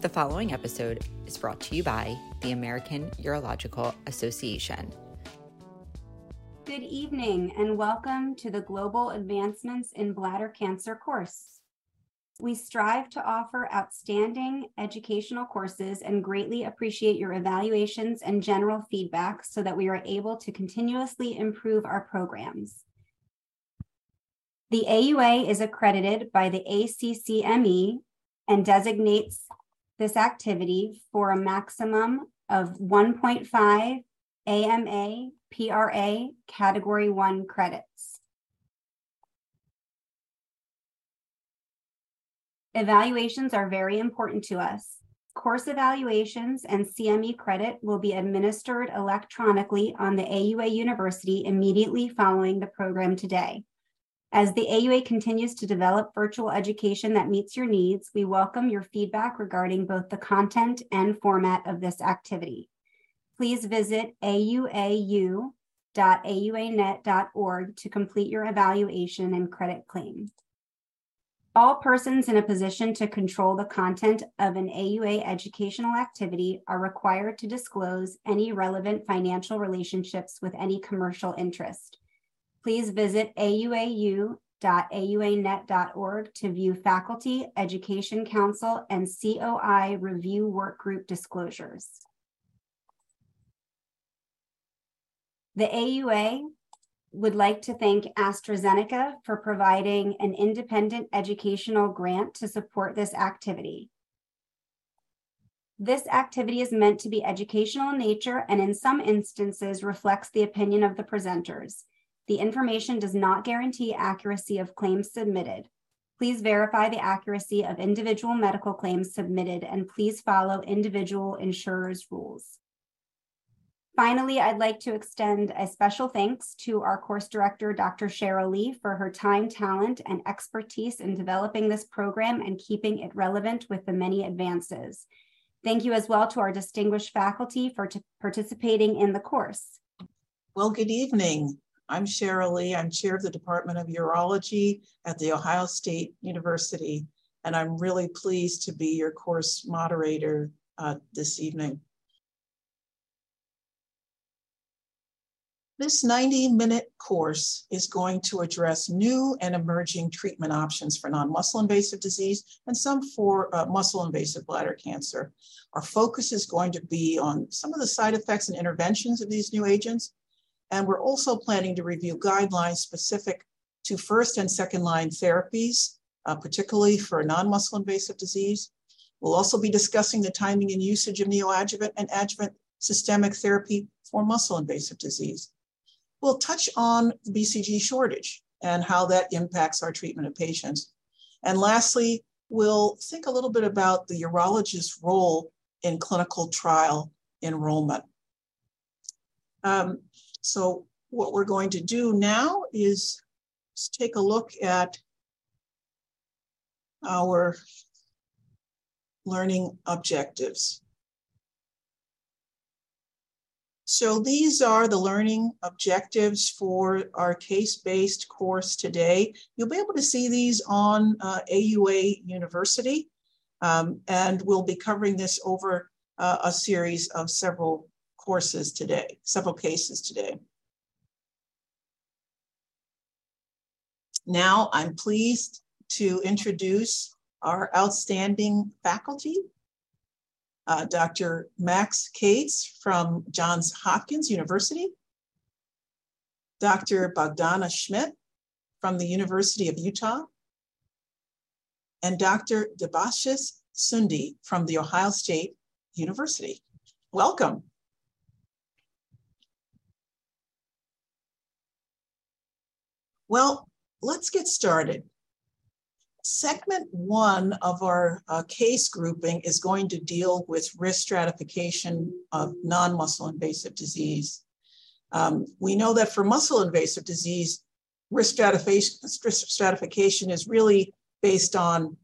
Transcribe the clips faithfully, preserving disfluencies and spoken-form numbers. The following episode is brought to you by the American Urological Association. Good evening and welcome to the Global Advancements in Bladder Cancer course. We strive to offer outstanding educational courses and greatly appreciate your evaluations and general feedback so that we are able to continuously improve our programs. The A U A is accredited by the A C C M E and designates this activity for a maximum of one point five A M A P R A Category one credits. Evaluations are very important to us. Course evaluations and C M E credit will be administered electronically on the A U A University immediately following the program today. As the A U A continues to develop virtual education that meets your needs, we welcome your feedback regarding both the content and format of this activity. Please visit A U A U dot A U A net dot org to complete your evaluation and credit claim. All persons in a position to control the content of an A U A educational activity are required to disclose any relevant financial relationships with any commercial interest. Please visit A U A U dot A U A net dot org to view faculty, education council, and C O I review workgroup disclosures. The A U A would like to thank AstraZeneca for providing an independent educational grant to support this activity. This activity is meant to be educational in nature and in some instances reflects the opinion of the presenters. The information does not guarantee accuracy of claims submitted. Please verify the accuracy of individual medical claims submitted and please follow individual insurers' rules. Finally, I'd like to extend a special thanks to our course director, Doctor Cheryl Lee, for her time, talent, and expertise in developing this program and keeping it relevant with the many advances. Thank you as well to our distinguished faculty for t- participating in the course. Well, good evening. I'm Cheryl Lee. I'm chair of the Department of Urology at The Ohio State University, and I'm really pleased to be your course moderator uh, this evening. This ninety-minute course is going to address new and emerging treatment options for non-muscle invasive disease and some for uh, muscle invasive bladder cancer. Our focus is going to be on some of the side effects and interventions of these new agents, and we're also planning to review guidelines specific to first and second line therapies, uh, particularly for non-muscle invasive disease. We'll also be discussing the timing and usage of neoadjuvant and adjuvant systemic therapy for muscle invasive disease. We'll touch on the B C G shortage and how that impacts our treatment of patients. And lastly, we'll think a little bit about the urologist's role in clinical trial enrollment. Um, So what we're going to do now is take a look at our learning objectives. So these are the learning objectives for our case-based course today. You'll be able to see these on uh, A U A University, um, and we'll be covering this over uh, a series of several courses today, several cases today. Now I'm pleased to introduce our outstanding faculty, uh, Doctor Max Cates from Johns Hopkins University, Doctor Bogdana Schmidt from the University of Utah, and Doctor Debashis Sundi from The Ohio State University. Welcome. Well, let's get started. Segment one of our uh, case grouping is going to deal with risk stratification of non-muscle invasive disease. Um, we know that for muscle invasive disease, risk stratification, risk stratification is really based on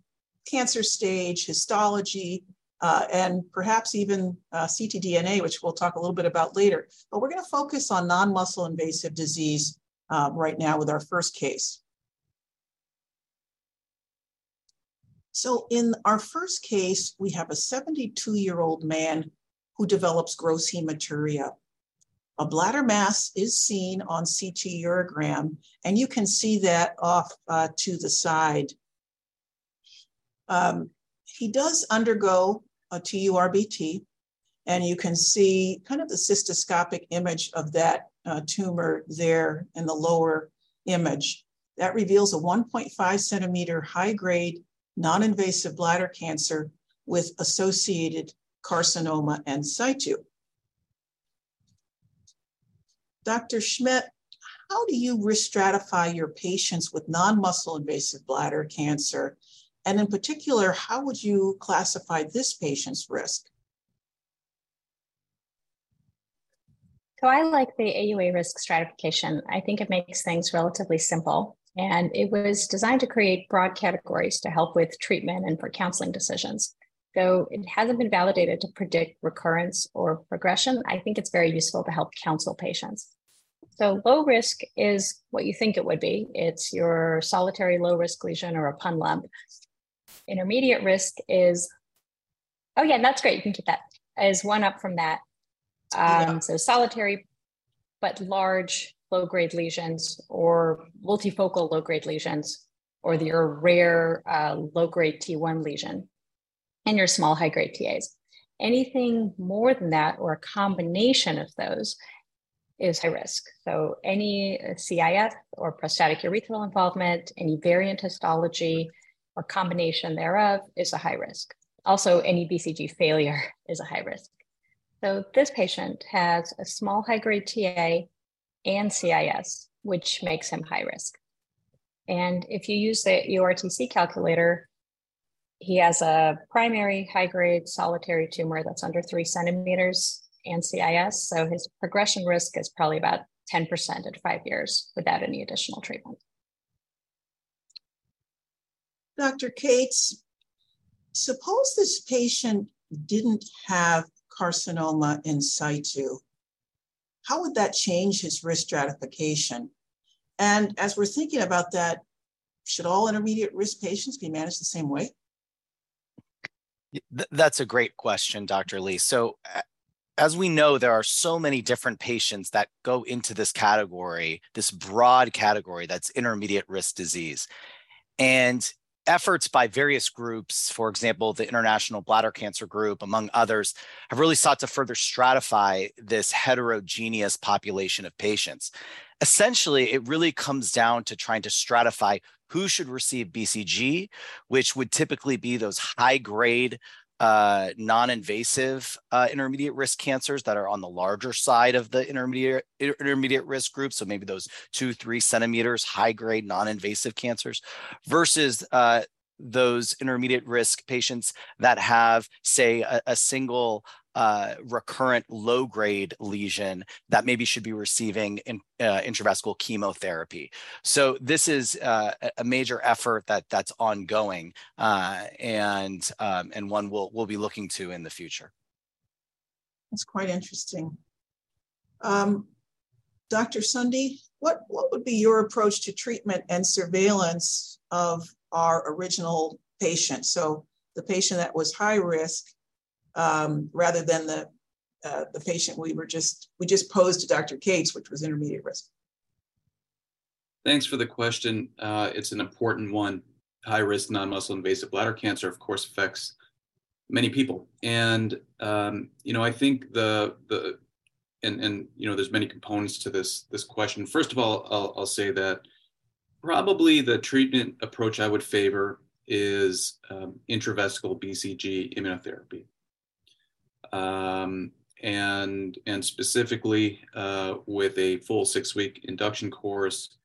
cancer stage, histology, uh, and perhaps even uh, c t D N A, which we'll talk a little bit about later. But we're gonna focus on non-muscle invasive disease Uh, right now with our first case. So in our first case, we have a seventy-two-year-old man who develops gross hematuria. A bladder mass is seen on C T urogram, and you can see that off uh, to the side. Um, he does undergo a T U R B T, and you can see kind of the cystoscopic image of that uh, tumor there in the lower image. That reveals a one point five centimeter high-grade non-invasive bladder cancer with associated carcinoma in situ. Doctor Schmidt, how do you risk stratify your patients with non-muscle invasive bladder cancer? And in particular, how would you classify this patient's risk? So I like the A U A risk stratification. I think it makes things relatively simple. And it was designed to create broad categories to help with treatment and for counseling decisions. Though it hasn't been validated to predict recurrence or progression, I think it's very useful to help counsel patients. So low risk is what you think it would be. It's your solitary low risk lesion or a pun lump. Intermediate risk is, oh yeah, that's great, you can get that, is one up from that. Um, yeah. So solitary, but large low-grade lesions or multifocal low-grade lesions, or your rare uh, low-grade T one lesion, and your small high-grade T As. Anything more than that, or a combination of those, is high risk. So any C I S or prostatic urethral involvement, any variant histology or combination thereof is a high risk. Also, any B C G failure is a high risk. So this patient has a small high-grade T A and C I S, which makes him high risk. And if you use the U R T C calculator, he has a primary high-grade solitary tumor that's under three centimeters and C I S. So his progression risk is probably about ten percent at five years without any additional treatment. Doctor Cates, suppose this patient didn't have carcinoma in situ. How would that change his risk stratification? And as we're thinking about that, should all intermediate risk patients be managed the same way? That's a great question, Doctor Lee. So as we know, there are so many different patients that go into this category, this broad category that's intermediate risk disease. And efforts by various groups, for example, the International Bladder Cancer Group, among others, have really sought to further stratify this heterogeneous population of patients. Essentially, it really comes down to trying to stratify who should receive B C G, which would typically be those high-grade, uh, non-invasive uh, intermediate risk cancers that are on the larger side of the intermediate, intermediate risk group. So maybe those two, three centimeters, high-grade, non-invasive cancers versus uh, those intermediate risk patients that have, say, a, a single uh, recurrent low-grade lesion that maybe should be receiving in, uh, intravesical chemotherapy. So this is uh, a major effort that that's ongoing, uh, and um, and one we'll we'll be looking to in the future. That's quite interesting, um, Doctor Sundi. What what would be your approach to treatment and surveillance of our original patient? So the patient that was high risk, um, rather than the uh, the patient we were just we just posed to Doctor Cates, which was intermediate risk. Thanks for the question. Uh, it's an important one. High risk non-muscle invasive bladder cancer, of course, affects many people, and um, you know I think the the and and you know there's many components to this this question. First of all, I'll, I'll say that. Probably the treatment approach I would favor is um, intravesical B C G immunotherapy. Um, and, and specifically uh, with a full six-week induction course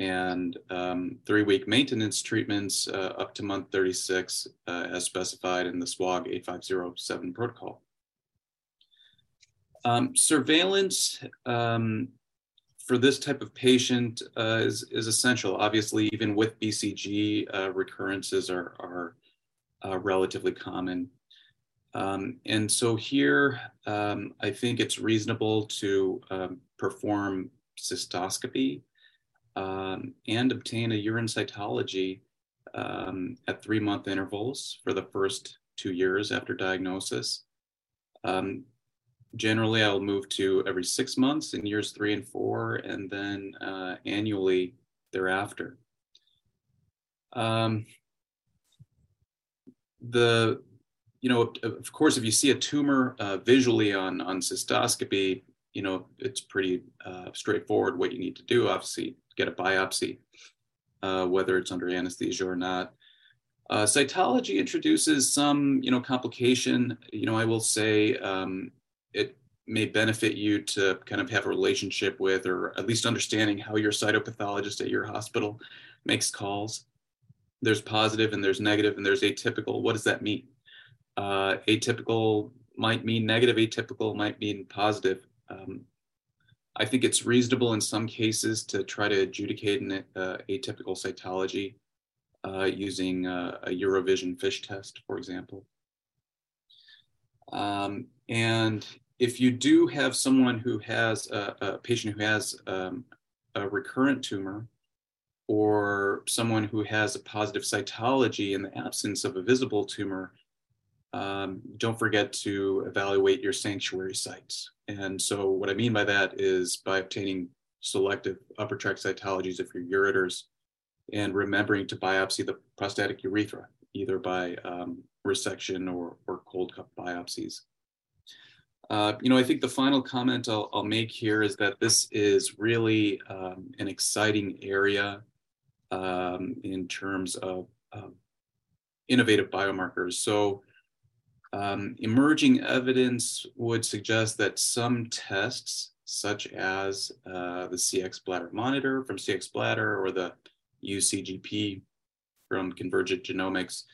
and um, three-week maintenance treatments uh, up to month thirty-six uh, as specified in the SWOG eight five zero seven protocol. Um, surveillance, um, for this type of patient uh, is, is essential. Obviously, even with B C G, uh, recurrences are, are uh, relatively common. Um, and so here, um, I think it's reasonable to um, perform cystoscopy um, and obtain a urine cytology um, at three-month intervals for the first two years after diagnosis. Um, generally, I'll move to every six months in years three and four, and then uh, annually thereafter. Um, the, you know, of course, if you see a tumor uh, visually on, on cystoscopy, you know, it's pretty uh, straightforward what you need to do, obviously, get a biopsy, uh, whether it's under anesthesia or not. Uh, cytology introduces some, you know, complication. You know, I will say um, it may benefit you to kind of have a relationship with, or at least understanding how your cytopathologist at your hospital makes calls. There's positive and there's negative and there's atypical. What does that mean? Uh, atypical might mean negative, atypical might mean positive. Um, I think it's reasonable in some cases to try to adjudicate an uh, atypical cytology uh, using uh, a Eurovision fish test, for example. Um, and if you do have someone who has a, a patient who has um, a recurrent tumor, or someone who has a positive cytology in the absence of a visible tumor, Um, don't forget to evaluate your sanctuary sites. And so what I mean by that is by obtaining selective upper tract cytologies of your ureters and remembering to biopsy the prostatic urethra, either by um, resection or, or cold cup biopsies. Uh, you know, I think the final comment I'll, I'll make here is that this is really um, an exciting area um, in terms of um, innovative biomarkers. So Um, emerging evidence would suggest that some tests, such as uh, the C X bladder monitor from C X bladder or the U C G P from Convergent Genomics,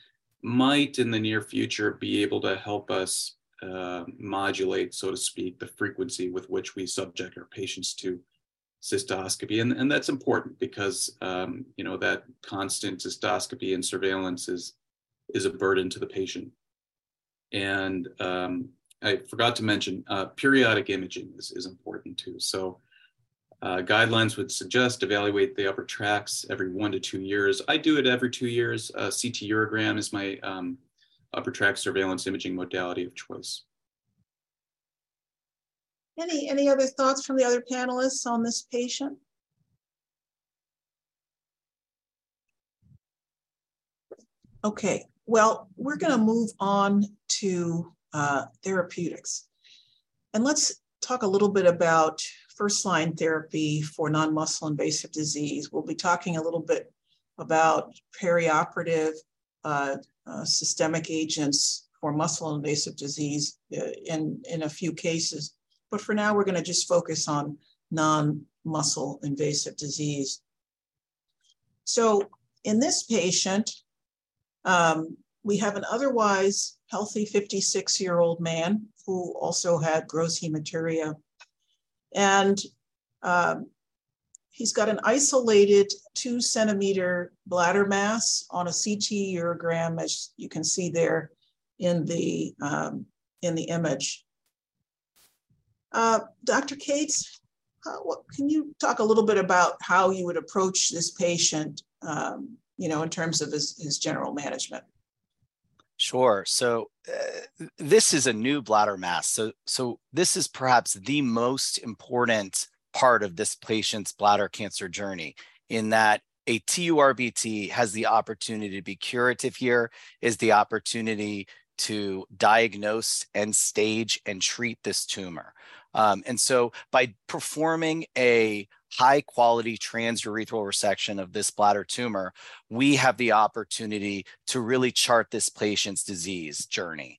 might in the near future be able to help us uh, modulate, so to speak, the frequency with which we subject our patients to cystoscopy. And, and that's important because, um, you know, that constant cystoscopy and surveillance is, is a burden to the patient. And um, I forgot to mention, uh, periodic imaging is, is important too. So uh, guidelines would suggest evaluate the upper tracts every one to two years. I do it every two years. Uh, C T urogram is my um, upper tract surveillance imaging modality of choice. Any, any other thoughts from the other panelists on this patient? Okay. Well, we're going to move on to uh, therapeutics. And let's talk a little bit about first-line therapy for non-muscle invasive disease. We'll be talking a little bit about perioperative uh, uh, systemic agents for muscle invasive disease in, in a few cases. But for now, we're going to just focus on non-muscle invasive disease. So in this patient, Um, we have an otherwise healthy fifty-six-year-old man who also had gross hematuria. And um, he's got an isolated two centimeter bladder mass on a C T urogram, as you can see there in the, um, in the image. Uh, Doctor Cates, how, what, can you talk a little bit about how you would approach this patient um, you know, in terms of his, his general management? Sure. So uh, this is a new bladder mass. So, so this is perhaps the most important part of this patient's bladder cancer journey, in that a T U R B T has the opportunity to be curative here, is the opportunity to diagnose and stage and treat this tumor. Um, and so by performing a high quality transurethral resection of this bladder tumor, we have the opportunity to really chart this patient's disease journey.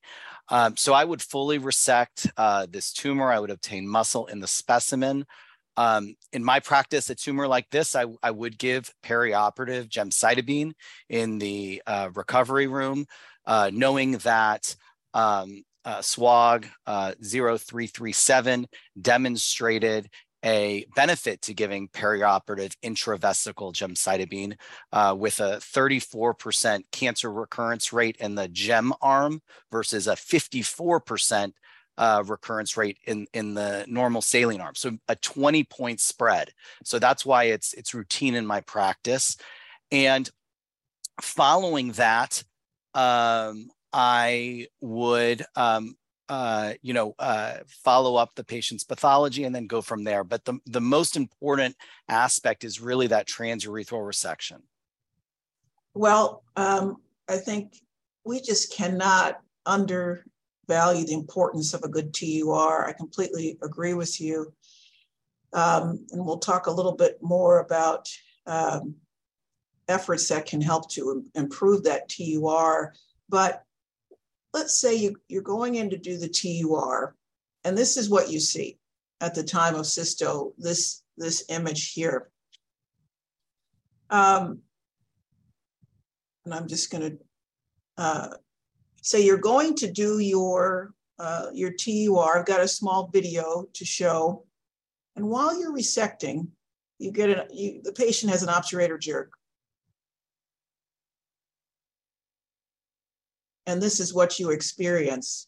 Um, so I would fully resect uh, this tumor. I would obtain muscle in the specimen. Um, in my practice, a tumor like this, I, I would give perioperative gemcitabine in the uh, recovery room, uh, knowing that um, uh, SWOG uh, zero three three seven demonstrated a benefit to giving perioperative intravesical gemcitabine uh, with a thirty-four percent cancer recurrence rate in the gem arm versus a fifty-four percent uh, recurrence rate in, in the normal saline arm. So a twenty point spread. So that's why it's, it's routine in my practice. And following that, um, I would, um, uh, you know, uh, follow up the patient's pathology and then go from there. But the, the most important aspect is really that transurethral resection. Well, um, I think we just cannot undervalue the importance of a good T U R. I completely agree with you. Um, and we'll talk a little bit more about um, efforts that can help to improve that T U R. But let's say you, you're going in to do the T U R, and this is what you see at the time of cysto, this, this image here. Um, and I'm just going to uh, say you're going to do your, uh, your T U R. I've got a small video to show. And while you're resecting, you get an, you, the patient has an obturator jerk. And this is what you experience.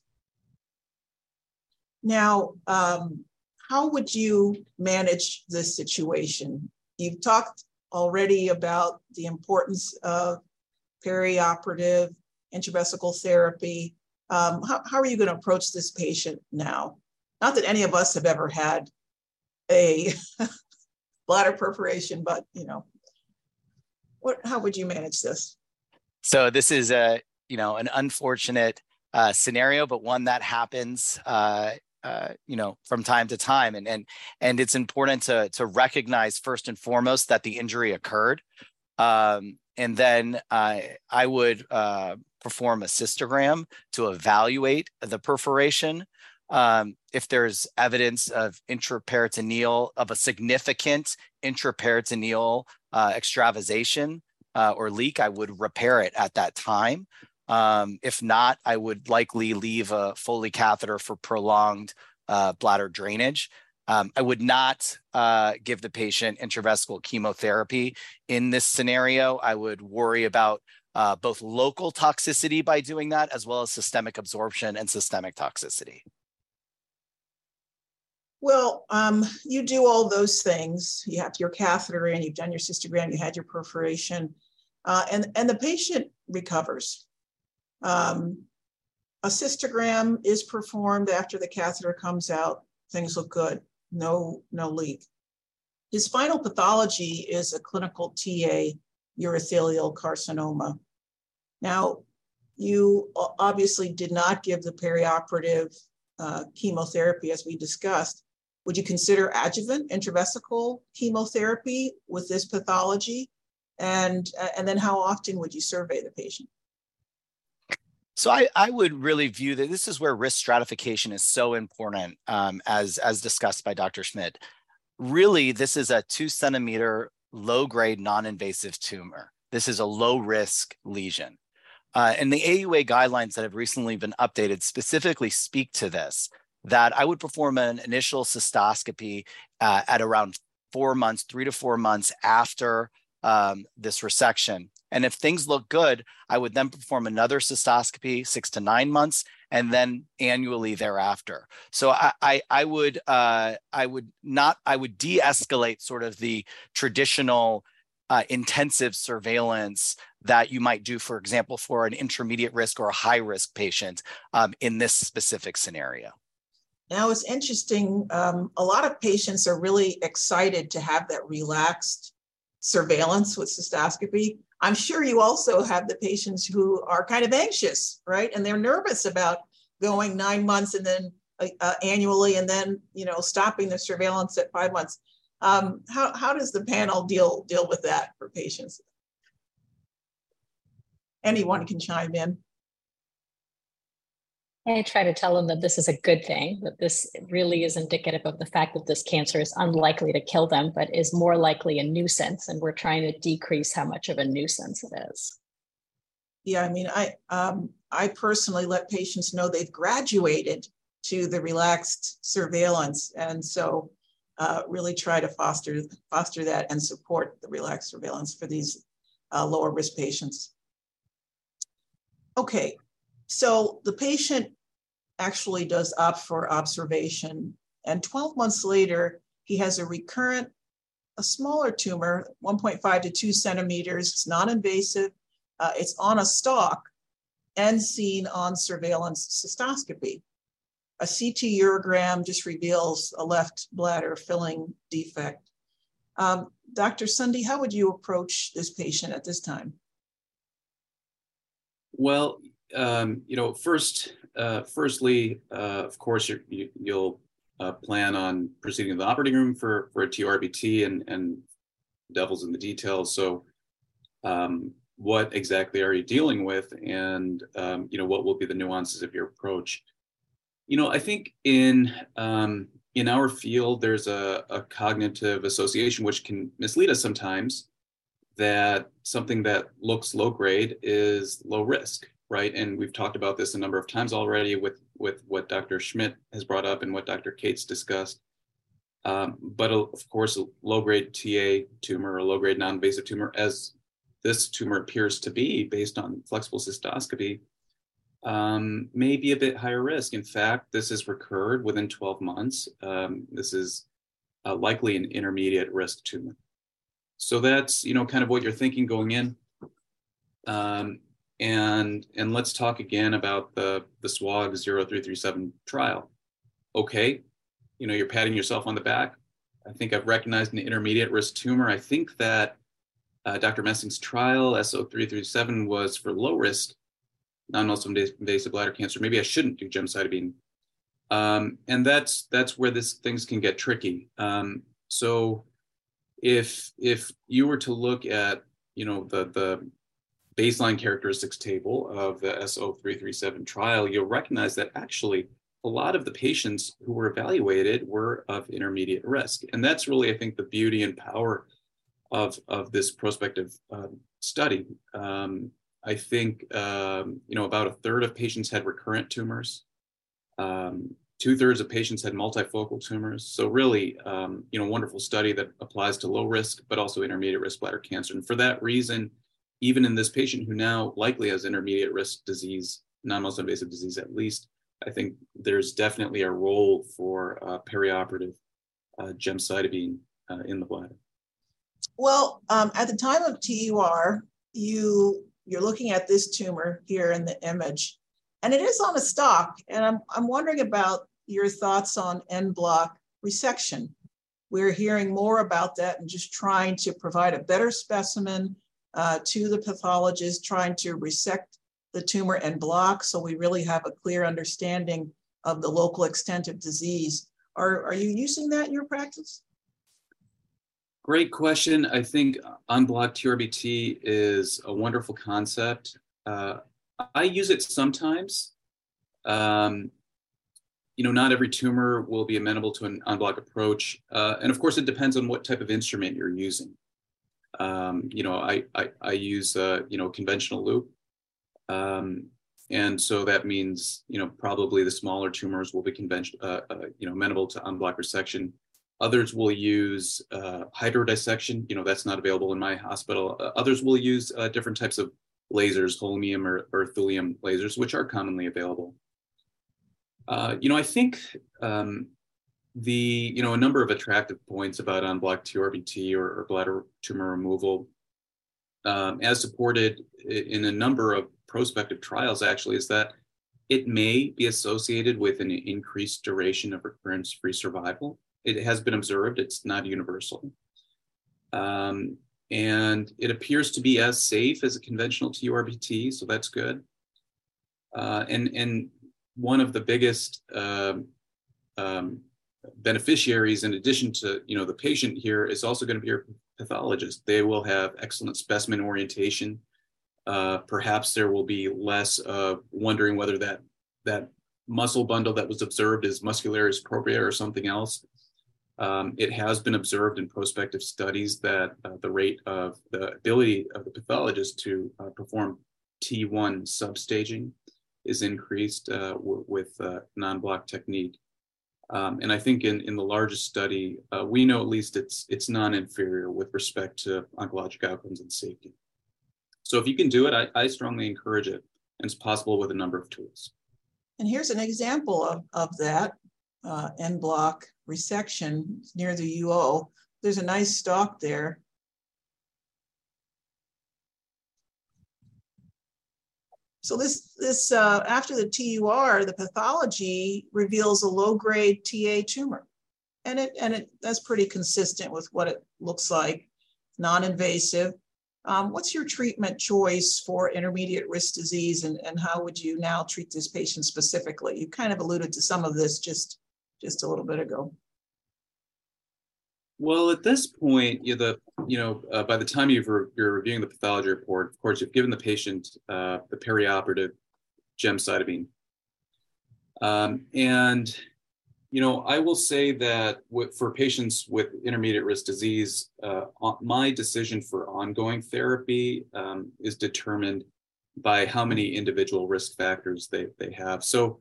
Now, um, how would you manage this situation? You've talked already about the importance of perioperative intravesical therapy. Um, how, how are you going to approach this patient now? Not that any of us have ever had a bladder perforation, but you know, what? How would you manage this? So this is a you know an unfortunate uh, scenario, but one that happens uh, uh, you know from time to time, and and and it's important to to recognize first and foremost that the injury occurred, um, and then I I would uh, perform a cystogram to evaluate the perforation. Um, if there's evidence of intraperitoneal, of a significant intraperitoneal uh, extravasation uh, or leak, I would repair it at that time. Um, if not, I would likely leave a Foley catheter for prolonged uh, bladder drainage. Um, I would not uh, give the patient intravesical chemotherapy. In this scenario, I would worry about uh, both local toxicity by doing that, as well as systemic absorption and systemic toxicity. Well, um, you do all those things. You have your catheter in, you've done your cystogram, you had your perforation, uh, and, and the patient recovers. Um, a cystogram is performed after the catheter comes out. Things look good, no, no leak. His final pathology is a clinical T A urothelial carcinoma. Now, you obviously did not give the perioperative uh, chemotherapy as we discussed. Would you consider adjuvant intravesical chemotherapy with this pathology? And, uh, and then how often would you survey the patient? So I, I would really view that this is where risk stratification is so important, um, as, as discussed by Doctor Schmidt. Really, this is a two centimeter low-grade non-invasive tumor. This is a low-risk lesion. Uh, and the A U A guidelines that have recently been updated specifically speak to this, that I would perform an initial cystoscopy uh, at around four months, three to four months after um, this resection. And if things look good, I would then perform another cystoscopy six to nine months, and then annually thereafter. So I, I, I would uh, I would not I would de-escalate sort of the traditional uh, intensive surveillance that you might do, for example, for an intermediate risk or a high risk patient um, in this specific scenario. Now it's interesting. Um, a lot of patients are really excited to have that relaxed surveillance with cystoscopy. I'm sure you also have the patients who are kind of anxious, right? And they're nervous about going nine months and then uh, uh, annually, and then you know stopping the surveillance at five months. Um, how how does the panel deal deal with that for patients? Anyone can chime in. I try to tell them that this is a good thing, that this really is indicative of the fact that this cancer is unlikely to kill them, but is more likely a nuisance. And we're trying to decrease how much of a nuisance it is. Yeah, I mean, I, um, I personally let patients know they've graduated to the relaxed surveillance. And so uh, really try to foster, foster that and support the relaxed surveillance for these uh, lower risk patients. Okay. So the patient actually does opt for observation, and twelve months later, he has a recurrent, a smaller tumor, one point five to two centimeters. It's non-invasive. uh, it's on a stalk and seen on surveillance cystoscopy. A C T urogram just reveals a left bladder filling defect. Um, Doctor Sundi, how would you approach this patient at this time? Well, um, you know, first, uh, firstly, uh, of course, you're, you, you'll uh, plan on proceeding to the operating room for, for a T U R B T, and, and devil's in the details. So um, what exactly are you dealing with? And, um, you know, what will be the nuances of your approach? You know, I think in um, in our field, there's a, a cognitive association which can mislead us sometimes, that something that looks low grade is low risk, right? And we've talked about this a number of times already with, with what Doctor Schmidt has brought up and what Doctor Cates discussed. Um, but of course, a low grade T A tumor, or low grade non-invasive tumor, as this tumor appears to be based on flexible cystoscopy, um, may be a bit higher risk. In fact, this has recurred within twelve months. Um, this is uh, likely an intermediate risk tumor. So that's, you know, kind of what you're thinking going in. Um, and, and let's talk again about the, the SWOG zero three three seven trial. Okay, you know, you're patting yourself on the back. I think I've recognized an intermediate risk tumor. I think that uh, Doctor Messing's trial, S O three three seven, was for low risk non-muscle invasive bladder cancer. Maybe I shouldn't do gemcitabine. Um, and that's, that's where this things can get tricky. Um, so If if you were to look at, you know, the, the baseline characteristics table of the S O three three seven trial, you'll recognize that actually a lot of the patients who were evaluated were of intermediate risk. And that's really, I think, the beauty and power of, of this prospective um, study. Um, I think, um, you know, about a third of patients had recurrent tumors. Um, Two-thirds of patients had multifocal tumors. So really, um, you know, wonderful study that applies to low risk, but also intermediate risk bladder cancer. And for that reason, even in this patient who now likely has intermediate risk disease, non-muscle invasive disease at least, I think there's definitely a role for uh, perioperative uh, gemcitabine uh, in the bladder. Well, um, at the time of T U R, you, you're looking at this tumor here in the image, and it is on a stalk. And I'm, I'm wondering about your thoughts on end block resection. We're hearing more about that and just trying to provide a better specimen uh, to the pathologist, trying to resect the tumor and block so we really have a clear understanding of the local extent of disease. Are, are you using that in your practice? Great question. I think unblocked T U R B T is a wonderful concept. Uh, I use it sometimes. Um, you know, not every tumor will be amenable to an unblock approach. Uh, and of course, it depends on what type of instrument you're using. Um, you know, I, I, I use, uh, you know, conventional loop. Um, and so that means, you know, probably the smaller tumors will be conventional, uh, uh, you know, amenable to unblock resection. Others will use uh, hydrodissection. You know, that's not available in my hospital. Uh, others will use uh, different types of lasers, holmium or, or thulium lasers, which are commonly available. Uh, you know, I think um, the, you know, a number of attractive points about unblocked T U R B T or, or bladder tumor removal, um, as supported in a number of prospective trials actually, is that it may be associated with an increased duration of recurrence-free survival. It has been observed, it's not universal. Um, And it appears to be as safe as a conventional T U R B T, so that's good. Uh, and, and one of the biggest um, um, beneficiaries, in addition to, you know, the patient here, is also going to be your pathologist. They will have excellent specimen orientation. Uh, perhaps there will be less of uh, wondering whether that, that muscle bundle that was observed is muscularis propria or something else. Um, it has been observed in prospective studies that uh, the rate of the ability of the pathologist to uh, perform T one substaging is increased uh, with uh, non-block technique. Um, and I think in, in the largest study, uh, we know at least it's, it's non-inferior with respect to oncologic outcomes and safety. So if you can do it, I, I strongly encourage it, and it's possible with a number of tools. And here's an example of, of that. Uh, end block resection near the U O. There's a nice stalk there. So this, this uh, after the T U R, the pathology reveals a low-grade T A tumor. And, it, and it, that's pretty consistent with what it looks like, non-invasive. Um, what's your treatment choice for intermediate risk disease, and, and how would you now treat this patient specifically? You kind of alluded to some of this just, just a little bit ago. Well, at this point, you know, the, you know uh, by the time you've re you're reviewing the pathology report, of course, you've given the patient uh, the perioperative gemcitabine. Um, and, you know, I will say that for patients with intermediate risk disease, uh, my decision for ongoing therapy um, is determined by how many individual risk factors they, they have. So,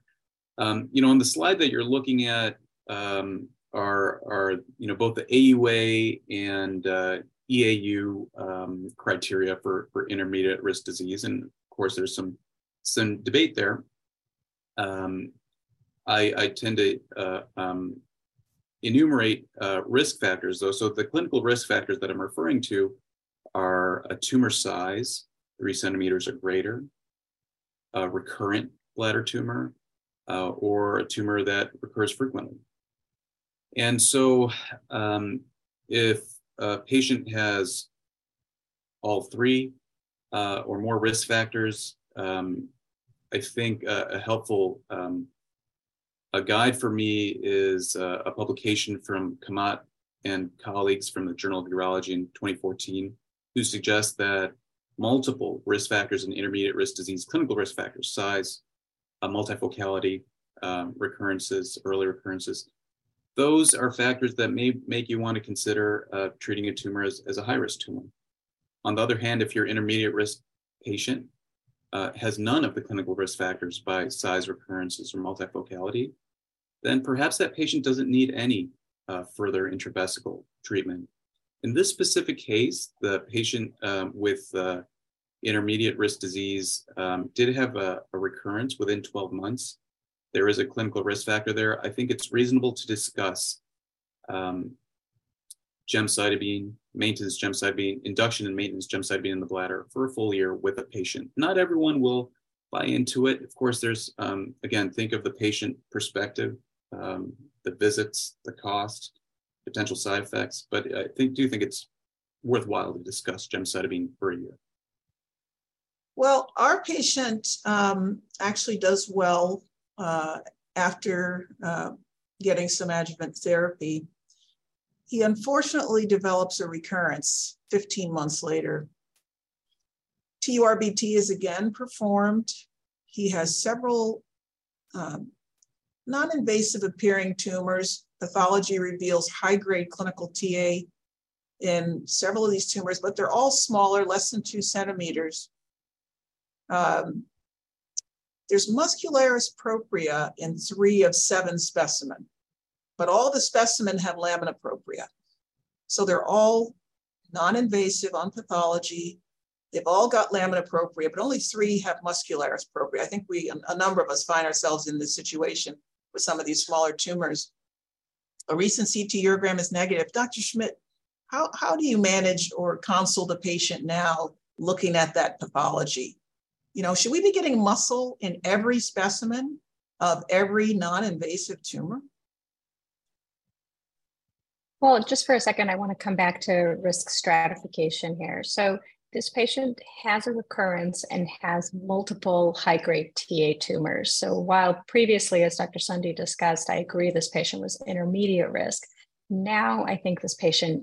um, you know, on the slide that you're looking at, um, Are, are you know both the A U A and uh, E A U um, criteria for, for intermediate risk disease, and of course there's some some debate there. Um, I, I tend to uh, um, enumerate uh, risk factors though. So the clinical risk factors that I'm referring to are a tumor size three centimeters or greater, a recurrent bladder tumor, uh, or a tumor that recurs frequently. And so um, if a patient has all three uh, or more risk factors, um, I think uh, a helpful um, a guide for me is uh, a publication from Kamat and colleagues from the Journal of Urology in twenty fourteen, who suggests that multiple risk factors in intermediate risk disease, clinical risk factors, size, uh, multifocality, um, recurrences, early recurrences, those are factors that may make you want to consider uh, treating a tumor as, as a high-risk tumor. On the other hand, if your intermediate risk patient uh, has none of the clinical risk factors by size, recurrences, or multifocality, then perhaps that patient doesn't need any uh, further intravesical treatment. In this specific case, the patient um, with uh, intermediate risk disease um, did have a, a recurrence within twelve months. There is a clinical risk factor there. I think it's reasonable to discuss um, gemcitabine, maintenance gemcitabine, induction and maintenance gemcitabine in the bladder for a full year with a patient. Not everyone will buy into it. Of course, there's, um, again, think of the patient perspective, um, the visits, the cost, potential side effects, but I think, do think it's worthwhile to discuss gemcitabine for a year. Well, our patient um, actually does well Uh, after uh, getting some adjuvant therapy. He unfortunately develops a recurrence fifteen months later. T U R B T is again performed. He has several um, non-invasive appearing tumors. Pathology reveals high-grade clinical T A in several of these tumors, but they're all smaller, less than two centimeters. Um, There's muscularis propria in three of seven specimen, but all the specimen have lamina propria. So they're all non-invasive on pathology. They've all got lamina propria, but only three have muscularis propria. I think we, a number of us find ourselves in this situation with some of these smaller tumors. A recent C T urogram is negative. Doctor Schmidt, how, how do you manage or counsel the patient now looking at that pathology? You know, should we be getting muscle in every specimen of every non-invasive tumor? Well, just for a second, I want to come back to risk stratification here. So this patient has a recurrence and has multiple high-grade T A tumors. So while previously, as Doctor Sundi discussed, I agree this patient was intermediate risk, now I think this patient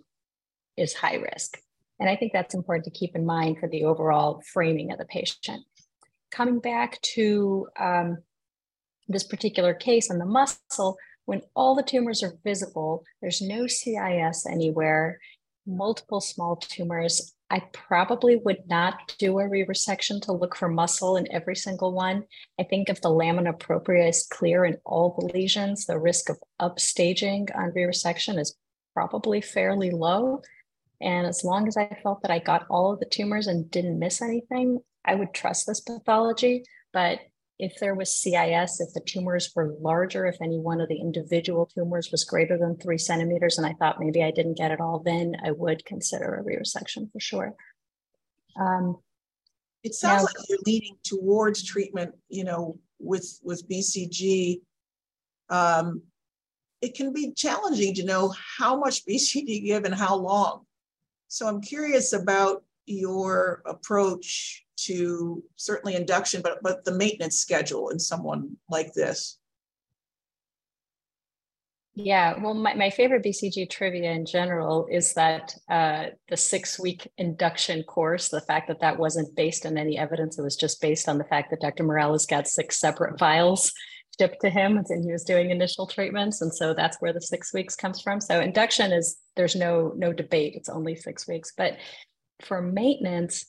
is high risk. And I think that's important to keep in mind for the overall framing of the patient. Coming back to um, this particular case on the muscle, when all the tumors are visible, there's no C I S anywhere, multiple small tumors, I probably would not do a re-resection to look for muscle in every single one. I think if the lamina propria is clear in all the lesions, the risk of upstaging on re-resection is probably fairly low. And as long as I felt that I got all of the tumors and didn't miss anything, I would trust this pathology. But if there was C I S, if the tumors were larger, if any one of the individual tumors was greater than three centimeters, and I thought maybe I didn't get it all, then I would consider a re-resection for sure. Um, It sounds now, like you're leaning towards treatment, you know, with, with B C G. Um, it can be challenging to know how much B C G you give and how long. So I'm curious about your approach to certainly induction, but, but the maintenance schedule in someone like this. Yeah, well, my, my favorite B C G trivia in general is that uh, the six-week induction course, the fact that that wasn't based on any evidence, it was just based on the fact that Doctor Morales got six separate vials shipped to him and he was doing initial treatments. And so that's where the six weeks comes from. So induction is, there's no, no debate, it's only six weeks. But for maintenance,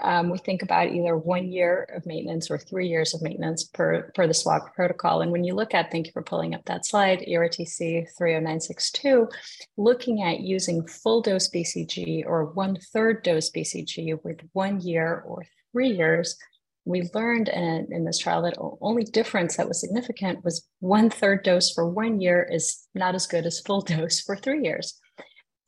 um, we think about either one year of maintenance or three years of maintenance per, per the SWOG protocol. And when you look at, thank you for pulling up that slide, E R T C three oh nine six two, looking at using full dose B C G or one third dose B C G with one year or three years, we learned in, in this trial that the only difference that was significant was one third dose for one year is not as good as full dose for three years.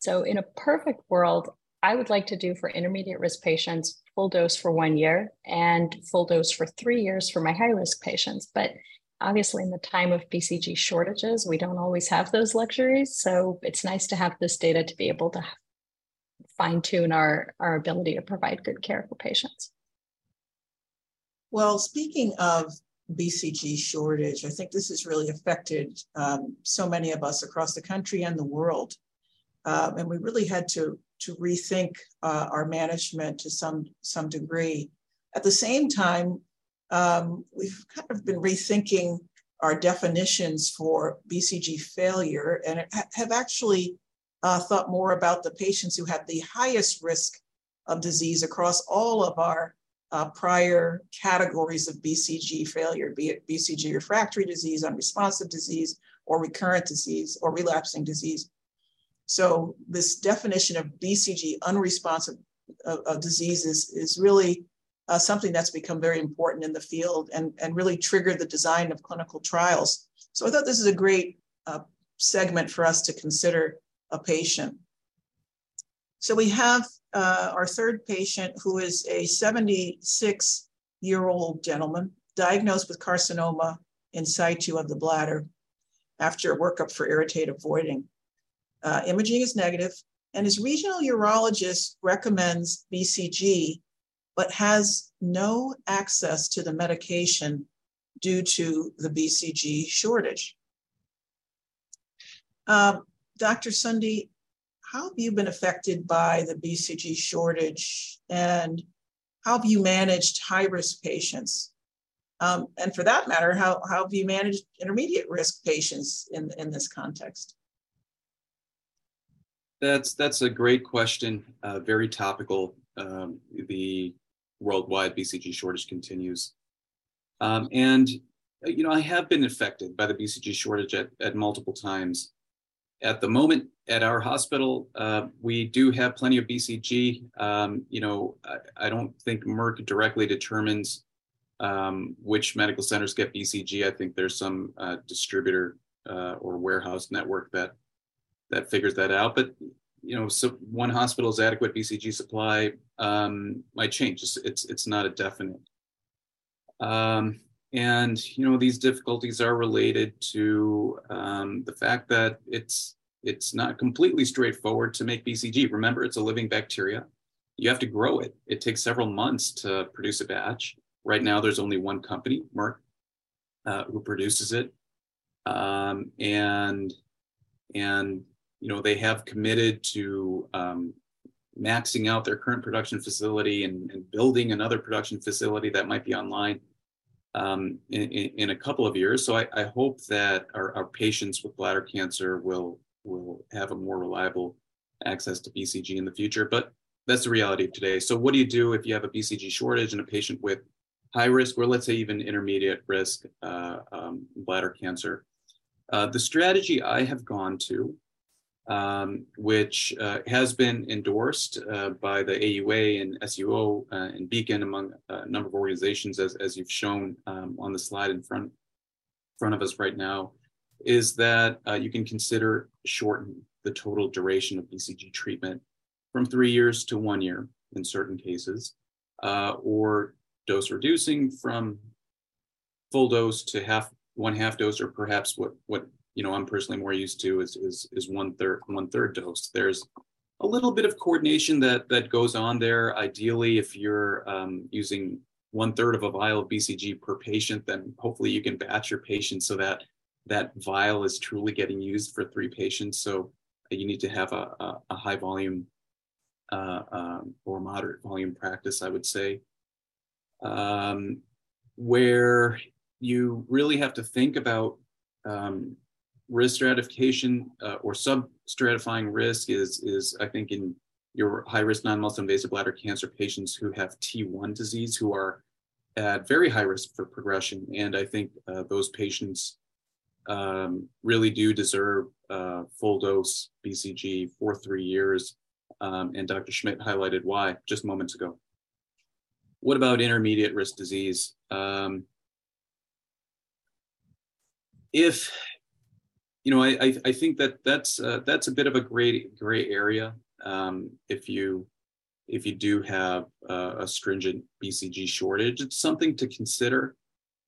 So in a perfect world, I would like to do for intermediate risk patients, full dose for one year and full dose for three years for my high risk patients. But obviously in the time of B C G shortages, we don't always have those luxuries. So it's nice to have this data to be able to fine tune our, our ability to provide good care for patients. Well, speaking of B C G shortage, I think this has really affected um, so many of us across the country and the world. Uh, and we really had to to rethink uh, our management to some, some degree. At the same time, um, we've kind of been rethinking our definitions for B C G failure and have actually uh, thought more about the patients who have the highest risk of disease across all of our uh, prior categories of B C G failure, be it B C G refractory disease, unresponsive disease, or recurrent disease, or relapsing disease. So this definition of B C G unresponsive uh, uh, diseases is really uh, something that's become very important in the field and, and really triggered the design of clinical trials. So I thought this is a great uh, segment for us to consider a patient. So we have uh, our third patient, who is a seventy-six-year-old gentleman diagnosed with carcinoma in situ of the bladder after a workup for irritative voiding. Uh, imaging is negative, and his regional urologist recommends B C G, but has no access to the medication due to the B C G shortage. Uh, Doctor Sundi, how have you been affected by the B C G shortage, and how have you managed high-risk patients? Um, and for that matter, how, how have you managed intermediate-risk patients in, in this context? That's that's a great question. Uh, very topical. Um, the worldwide B C G shortage continues, um, and you know I have been affected by the B C G shortage at, at multiple times. At the moment, at our hospital, uh, we do have plenty of B C G. Um, you know, I, I don't think Merck directly determines um, which medical centers get B C G. I think there's some uh, distributor uh, or warehouse network that. that figures that out, but you know, so one hospital's adequate B C G supply um, might change. It's, it's it's not a definite, um, and you know these difficulties are related to um, the fact that it's it's not completely straightforward to make B C G. Remember, it's a living bacteria. You have to grow it. It takes several months to produce a batch. Right now, there's only one company, Merck, uh, who produces it, um, and and you know, they have committed to um, maxing out their current production facility and, and building another production facility that might be online um, in, in a couple of years. So I, I hope that our, our patients with bladder cancer will, will have a more reliable access to B C G in the future, but that's the reality of today. So what do you do if you have a B C G shortage and a patient with high risk, or let's say even intermediate risk uh, um, bladder cancer? Uh, the strategy I have gone to, um, which uh, has been endorsed uh, by the A U A and S U O uh, and Beacon, among a number of organizations, as, as you've shown um, on the slide in front, front of us right now, is that uh, you can consider shortening the total duration of B C G treatment from three years to one year in certain cases. uh, or dose reducing from full dose to half, one half dose, or perhaps what what you know I'm personally more used to is is is one third one third dose. There's a little bit of coordination that that goes on there. Ideally, if you're um, using one third of a vial of B C G per patient, then hopefully you can batch your patients so that that vial is truly getting used for three patients. So you need to have a, a, a high volume uh, um, or moderate volume practice, I would say, um, where you really have to think about um, risk stratification uh, or sub-stratifying risk is, is, I think, in your high-risk non-muscle invasive bladder cancer patients who have T one disease, who are at very high risk for progression. And I think uh, those patients um, really do deserve uh, full-dose B C G for three years. Um, and Doctor Schmidt highlighted why just moments ago. What about intermediate risk disease? Um, if, you know, I, I, I think that that's, uh, that's a bit of a gray, gray area. Um, if you if you do have uh, a stringent B C G shortage, it's something to consider,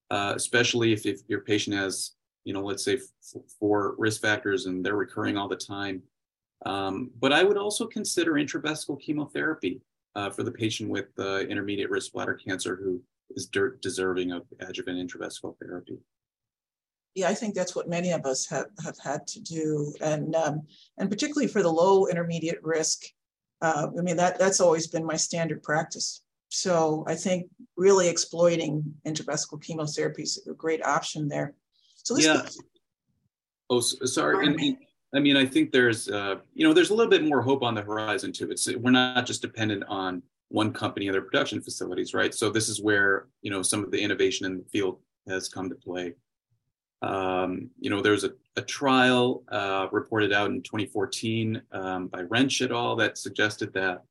uh, especially if, if your patient has, you know, let's say four risk factors and they're recurring all the time. Um, but I would also consider intravesical chemotherapy uh, for the patient with uh, intermediate risk bladder cancer who is de- deserving of adjuvant intravesical therapy. Yeah, I think that's what many of us have, have had to do. And um, and particularly for the low intermediate risk, uh, I mean, that that's always been my standard practice. So I think really exploiting intravesical chemotherapy is a great option there. So this yeah. Is oh, sorry. And, and, I mean, I think there's, uh, you know, there's a little bit more hope on the horizon too. It's, we're not just dependent on one company and their production facilities, right? So this is where, you know, some of the innovation in the field has come to play. Um, you know, there's a, a trial uh, reported out in twenty fourteen um, by Wrench et al. That suggested that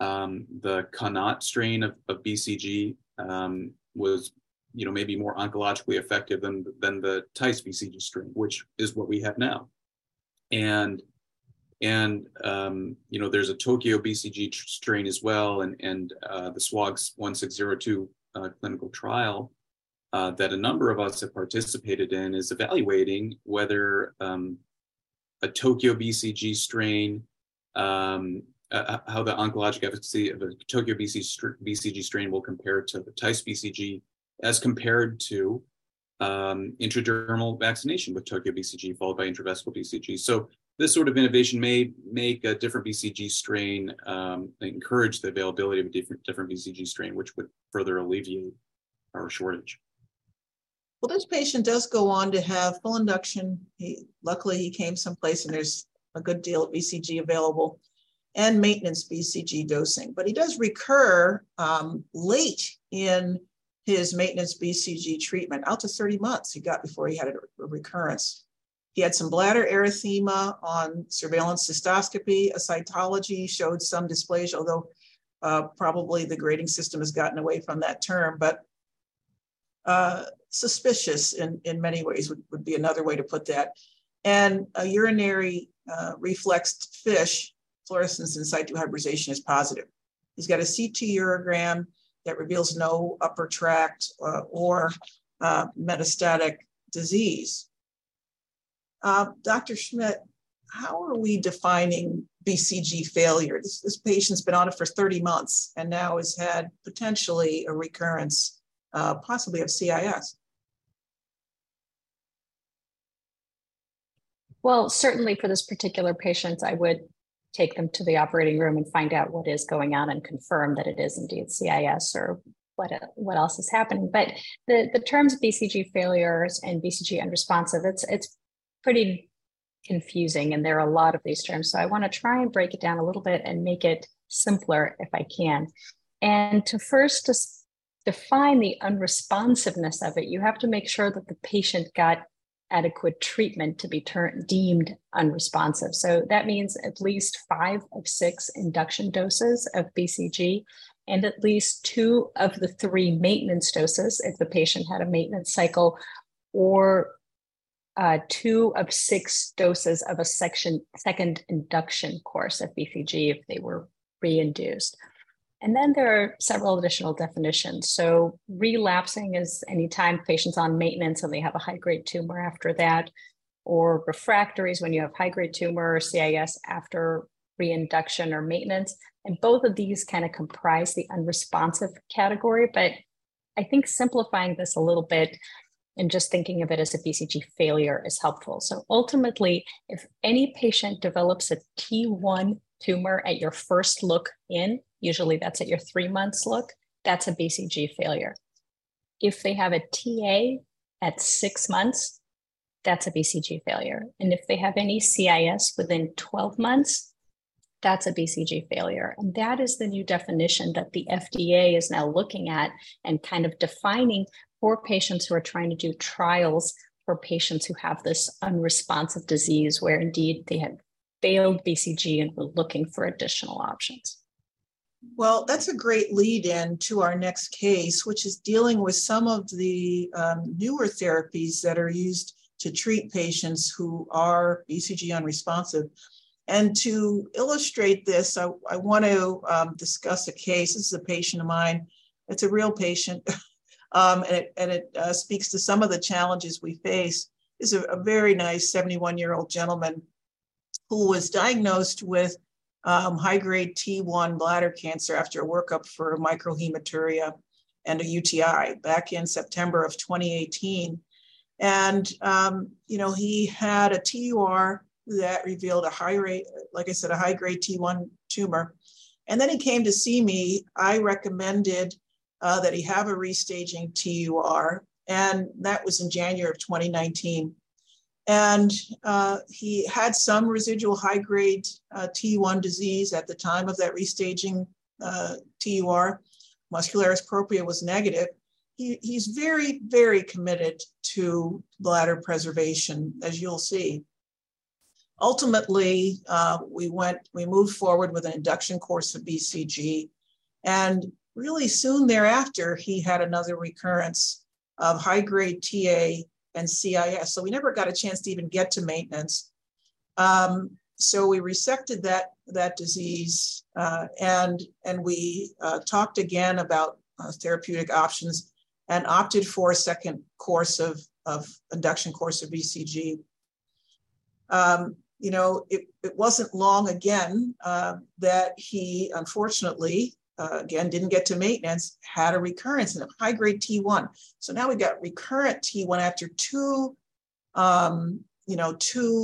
um, the Connaught strain of, of B C G um, was, you know, maybe more oncologically effective than, than the TICE B C G strain, which is what we have now. And, and um, you know, there's a Tokyo B C G strain as well, and, and uh, the SWOG one six zero two uh, clinical trial Uh, that a number of us have participated in is evaluating whether um, a Tokyo B C G strain, um, uh, how the oncologic efficacy of a Tokyo B C G strain will compare to the TICE B C G as compared to um, intradermal vaccination with Tokyo B C G followed by intravesical B C G. So this sort of innovation may make a different B C G strain, um, encourage the availability of a different, different B C G strain, which would further alleviate our shortage. Well, this patient does go on to have full induction. He, luckily, he came someplace and there's a good deal of B C G available and maintenance B C G dosing. But he does recur um, late in his maintenance B C G treatment, out to thirty months he got before he had a recurrence. He had some bladder erythema on surveillance cystoscopy. A cytology showed some dysplasia, although uh, probably the grading system has gotten away from that term. But Uh, suspicious in, in many ways would, would be another way to put that. And a urinary uh, reflexed fish, fluorescence in situ hybridization, is positive. He's got a C T urogram that reveals no upper tract uh, or uh, metastatic disease. Uh, Doctor Schmidt, how are we defining B C G failure? This, this patient's been on it for thirty months and now has had potentially a recurrence Uh, possibly of C I S. Well, certainly for this particular patient, I would take them to the operating room and find out what is going on and confirm that it is indeed C I S or what, what else is happening. But the, the terms B C G failures and B C G unresponsive, it's, it's pretty confusing, and there are a lot of these terms. So I want to try and break it down a little bit and make it simpler if I can. And to first just define the unresponsiveness of it, you have to make sure that the patient got adequate treatment to be ter- deemed unresponsive. So that means at least five of six induction doses of B C G and at least two of the three maintenance doses if the patient had a maintenance cycle, or uh, two of six doses of a section, second induction course of B C G if they were reinduced. And then there are several additional definitions. So relapsing is anytime patients on maintenance and they have a high-grade tumor after that, or refractories when you have high-grade tumor or C I S after reinduction or maintenance. And both of these kind of comprise the unresponsive category. But I think simplifying this a little bit and just thinking of it as a B C G failure is helpful. So ultimately, if any patient develops a T one tumor at your first look in, usually that's at your three months look, that's a B C G failure. If they have a T A at six months, that's a B C G failure. And if they have any C I S within twelve months, that's a B C G failure. And that is the new definition that the F D A is now looking at and kind of defining for patients who are trying to do trials for patients who have this unresponsive disease where indeed they had failed B C G and were looking for additional options. Well, that's a great lead in to our next case, which is dealing with some of the um, newer therapies that are used to treat patients who are B C G unresponsive. And to illustrate this, I, I want to um, discuss a case. This is a patient of mine. It's a real patient. um, and it, and it uh, speaks to some of the challenges we face. This is a, a very nice seventy-one-year-old gentleman who was diagnosed with Um, high-grade T one bladder cancer after a workup for microhematuria and a U T I back in September of twenty eighteen. And, um, you know, he had a T U R that revealed a high rate, like I said, a high-grade T one tumor. And then he came to see me. I recommended uh, that he have a restaging T U R, and that was in January of twenty nineteen. And uh, he had some residual high-grade uh, T one disease at the time of that restaging uh, T U R. Muscularis propria was negative. He, he's very, very committed to bladder preservation, as you'll see. Ultimately, uh, we went, we moved forward with an induction course of B C G, and really soon thereafter, he had another recurrence of high-grade T A and C I S. So we never got a chance to even get to maintenance. Um, so we resected that, that disease uh, and, and we uh, talked again about uh, therapeutic options and opted for a second course of, of induction course of B C G. Um, you know, it, it wasn't long again uh, that he unfortunately Uh, again, didn't get to maintenance, had a recurrence in a high-grade T one. So now we got recurrent T one after two, um, you know, two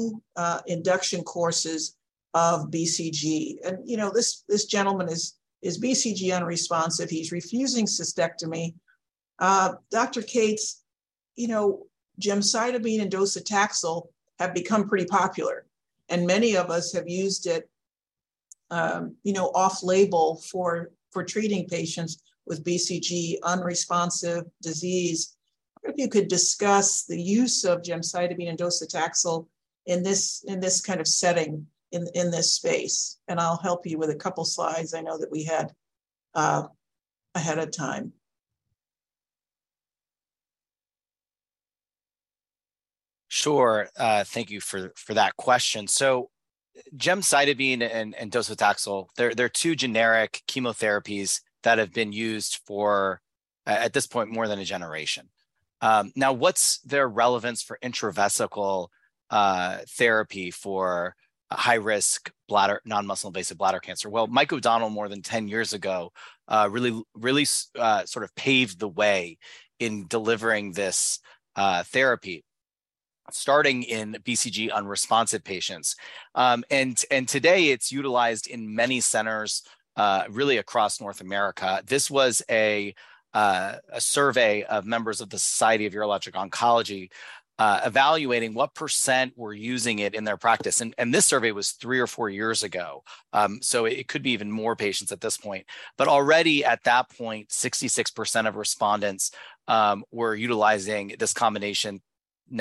uh, induction courses of B C G. And, you know, this, this gentleman is, is B C G unresponsive. He's refusing cystectomy. Uh, Doctor Cates, you know, gemcitabine and docetaxel have become pretty popular, and many of us have used it, um, you know, off-label for for treating patients with B C G unresponsive disease. If you could discuss the use of gemcitabine and docetaxel in this in this kind of setting, in, in this space. And I'll help you with a couple slides I know that we had uh, ahead of time. Sure, uh, thank you for, for that question. So gemcitabine and, and docetaxel, they're, they're two generic chemotherapies that have been used for, at this point, more than a generation. Um, now, what's their relevance for intravesical uh, therapy for high-risk bladder, non-muscle invasive bladder cancer? Well, Mike O'Donnell, more than ten years ago, uh, really, really uh, sort of paved the way in delivering this uh, therapy, starting in B C G unresponsive patients. Um, and, and today it's utilized in many centers, uh, really across North America. This was a, uh, a survey of members of the Society of Urologic Oncology uh, evaluating what percent were using it in their practice. And, and this survey was three or four years ago. Um, so it could be even more patients at this point. But already at that point, sixty-six percent of respondents um, were utilizing this combination,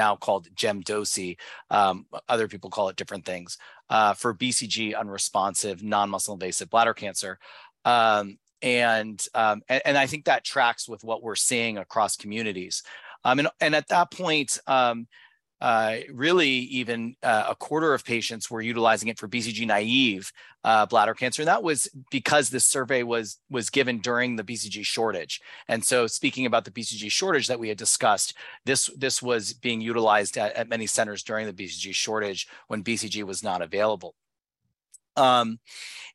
now called GEMDOSI. Um, other people call it different things, uh, for B C G unresponsive non-muscle invasive bladder cancer. Um, and, um, and, and I think that tracks with what we're seeing across communities. Um, and, and at that point, um, uh, really even uh, a quarter of patients were utilizing it for B C G naive uh, bladder cancer. And that was because this survey was, was given during the B C G shortage. And so speaking about the B C G shortage that we had discussed, this, this was being utilized at, at many centers during the B C G shortage when B C G was not available. Um,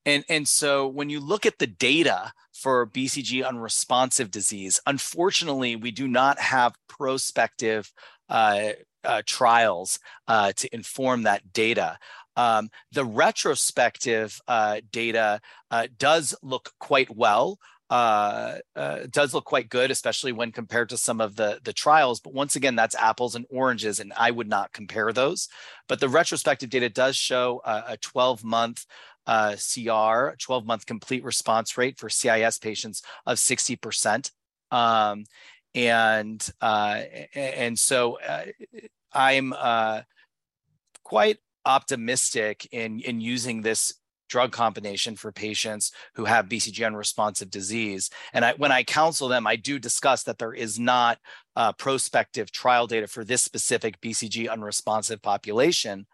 and, and so when you look at the data for B C G unresponsive disease, unfortunately, we do not have prospective uh, uh, trials uh, to inform that data. Um, the retrospective uh, data uh, does look quite well. Uh, uh, does look quite good, especially when compared to some of the, the trials. But once again, that's apples and oranges, and I would not compare those. But the retrospective data does show a twelve-month uh, C R, twelve-month complete response rate for C I S patients of sixty percent. Um, and, uh, and so uh, I'm uh, quite optimistic in, in using this drug combination for patients who have B C G unresponsive disease. And I, when I counsel them, I do discuss that there is not uh, prospective trial data for this specific B C G unresponsive population,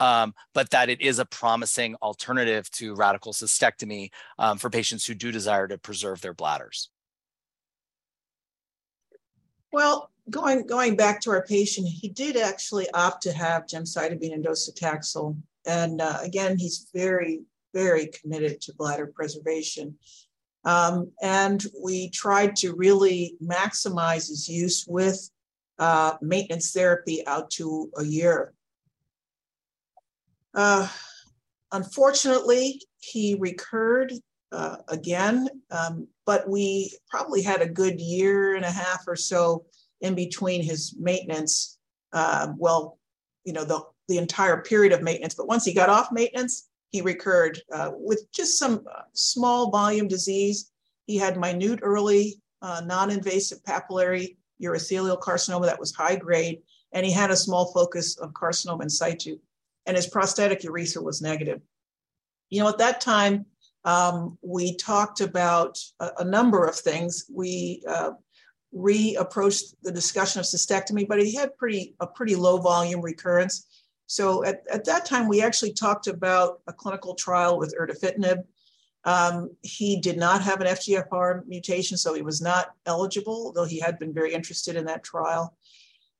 um, but that it is a promising alternative to radical cystectomy um, for patients who do desire to preserve their bladders. Well, going, going back to our patient, he did actually opt to have gemcitabine and docetaxel. And uh, again, he's very, very committed to bladder preservation. Um, and we tried to really maximize his use with uh, maintenance therapy out to a year. Uh, unfortunately, he recurred uh, again, um, but we probably had a good year and a half or so in between his maintenance. Uh, well, you know, the the entire period of maintenance, but once he got off maintenance, he recurred uh, with just some uh, small volume disease. He had minute early uh, non-invasive papillary urothelial carcinoma that was high grade, and he had a small focus of carcinoma in situ, and his prostatic urethra was negative. You know, at that time, um, we talked about a, a number of things. We uh, reapproached the discussion of cystectomy, but he had pretty a pretty low volume recurrence. So at, at that time, we actually talked about a clinical trial with erdafitinib. Um, he did not have an F G F R mutation, so he was not eligible, though he had been very interested in that trial.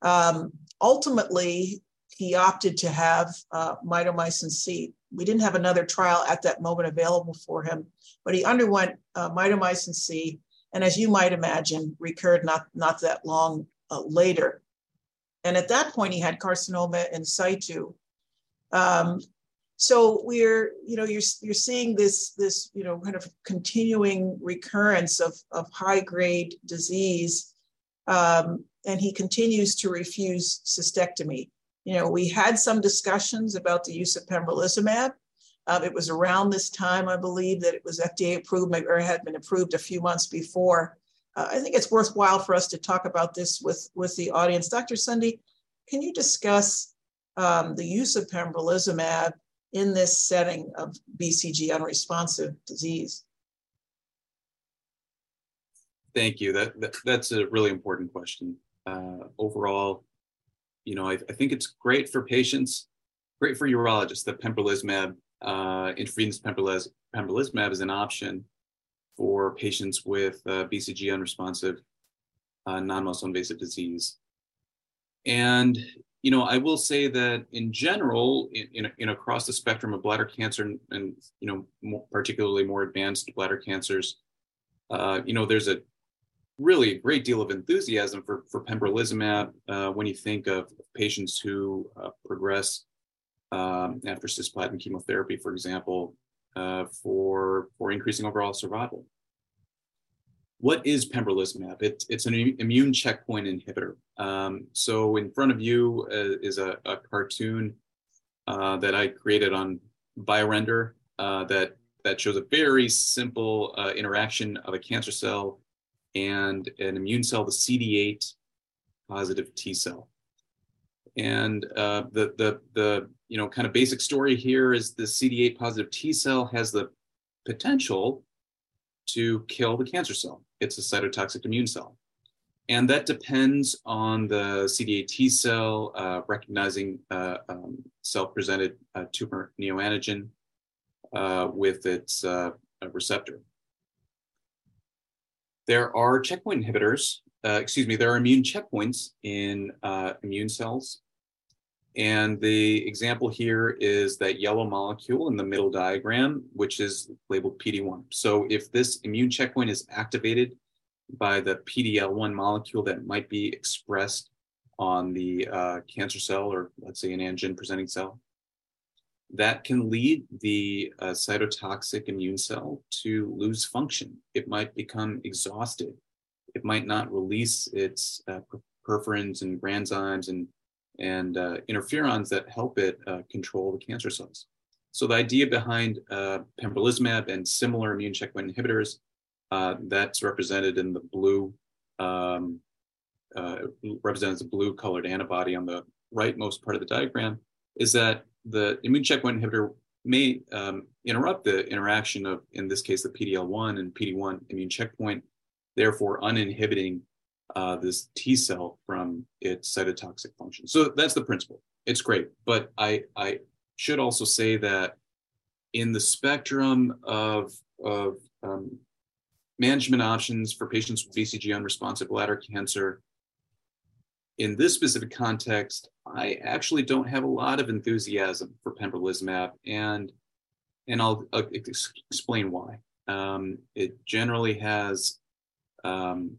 Um, ultimately, he opted to have uh, mitomycin C. We didn't have another trial at that moment available for him, but he underwent uh, mitomycin C, and as you might imagine, recurred not, not that long uh, later. And at that point, he had carcinoma in situ. Um, so we're, you know, you're you're seeing this this you know kind of continuing recurrence of of high grade disease, um, and he continues to refuse cystectomy. You know, we had some discussions about the use of pembrolizumab. Uh, it was around this time, I believe, that it was F D A approved or had been approved a few months before. Uh, I think it's worthwhile for us to talk about this with, with the audience. Doctor Sundi, can you discuss um, the use of pembrolizumab in this setting of B C G unresponsive disease? Thank you. That, that that's a really important question. Uh, overall, you know, I, I think it's great for patients, great for urologists that pembrolizumab, uh, intravenous pembroliz- pembrolizumab is an option for patients with uh, B C G unresponsive uh, non-muscle invasive disease. And, you know, I will say that in general, in, in, in across the spectrum of bladder cancer and, and you know, more, particularly more advanced bladder cancers, uh, you know, there's a really great deal of enthusiasm for, for pembrolizumab uh, when you think of patients who uh, progress um, after cisplatin chemotherapy, for example, Uh, for for increasing overall survival. What is pembrolizumab? It, it's an immune checkpoint inhibitor. Um, so in front of you uh, is a, a cartoon uh, that I created on BioRender uh, that that shows a very simple uh, interaction of a cancer cell and an immune cell, the C D eight positive T cell. And uh, the the the you know kind of basic story here is the C D eight positive T cell has the potential to kill the cancer cell. It's a cytotoxic immune cell. And that depends on the C D A T cell uh, recognizing uh, um, cell-presented uh, tumor neoantigen uh, with its uh, receptor. There are checkpoint inhibitors, uh, excuse me, there are immune checkpoints in uh, immune cells. And the example here is that yellow molecule in the middle diagram, which is labeled P D one. So if this immune checkpoint is activated by the P D L one molecule that might be expressed on the uh, cancer cell, or let's say an antigen-presenting cell, that can lead the uh, cytotoxic immune cell to lose function. It might become exhausted. It might not release its uh, perforins and granzymes and and uh, interferons that help it uh, control the cancer cells. So the idea behind uh, pembrolizumab and similar immune checkpoint inhibitors, uh, that's represented in the blue, um, uh, represents a blue colored antibody on the rightmost part of the diagram, is that the immune checkpoint inhibitor may um, interrupt the interaction of, in this case, the P D L one and P D one immune checkpoint, therefore uninhibiting Uh, this T cell from its cytotoxic function. So that's the principle. It's great. But I, I should also say that in the spectrum of, of um, management options for patients with B C G unresponsive bladder cancer, in this specific context, I actually don't have a lot of enthusiasm for pembrolizumab, and, and I'll, I'll explain why. Um, it generally has um,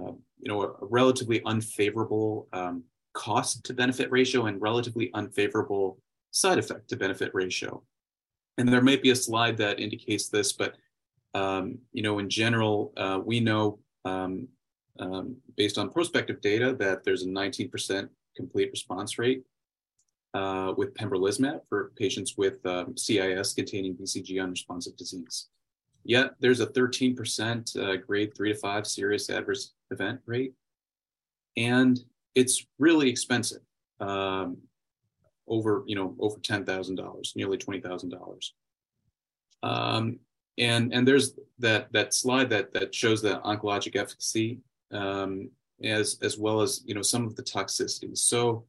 Uh, you know, a relatively unfavorable um, cost to benefit ratio and relatively unfavorable side effect to benefit ratio. And there may be a slide that indicates this, but, um, you know, in general, uh, we know um, um, based on prospective data that there's a nineteen percent complete response rate uh, with pembrolizumab for patients with um, C I S containing B C G unresponsive disease. Yet there's a thirteen percent uh, grade three to five serious adverse event rate, and it's really expensive, um, over you know over ten thousand dollars, nearly twenty thousand dollars. Um, and and there's that that slide that that shows the oncologic efficacy um, as as well as you know some of the toxicities. So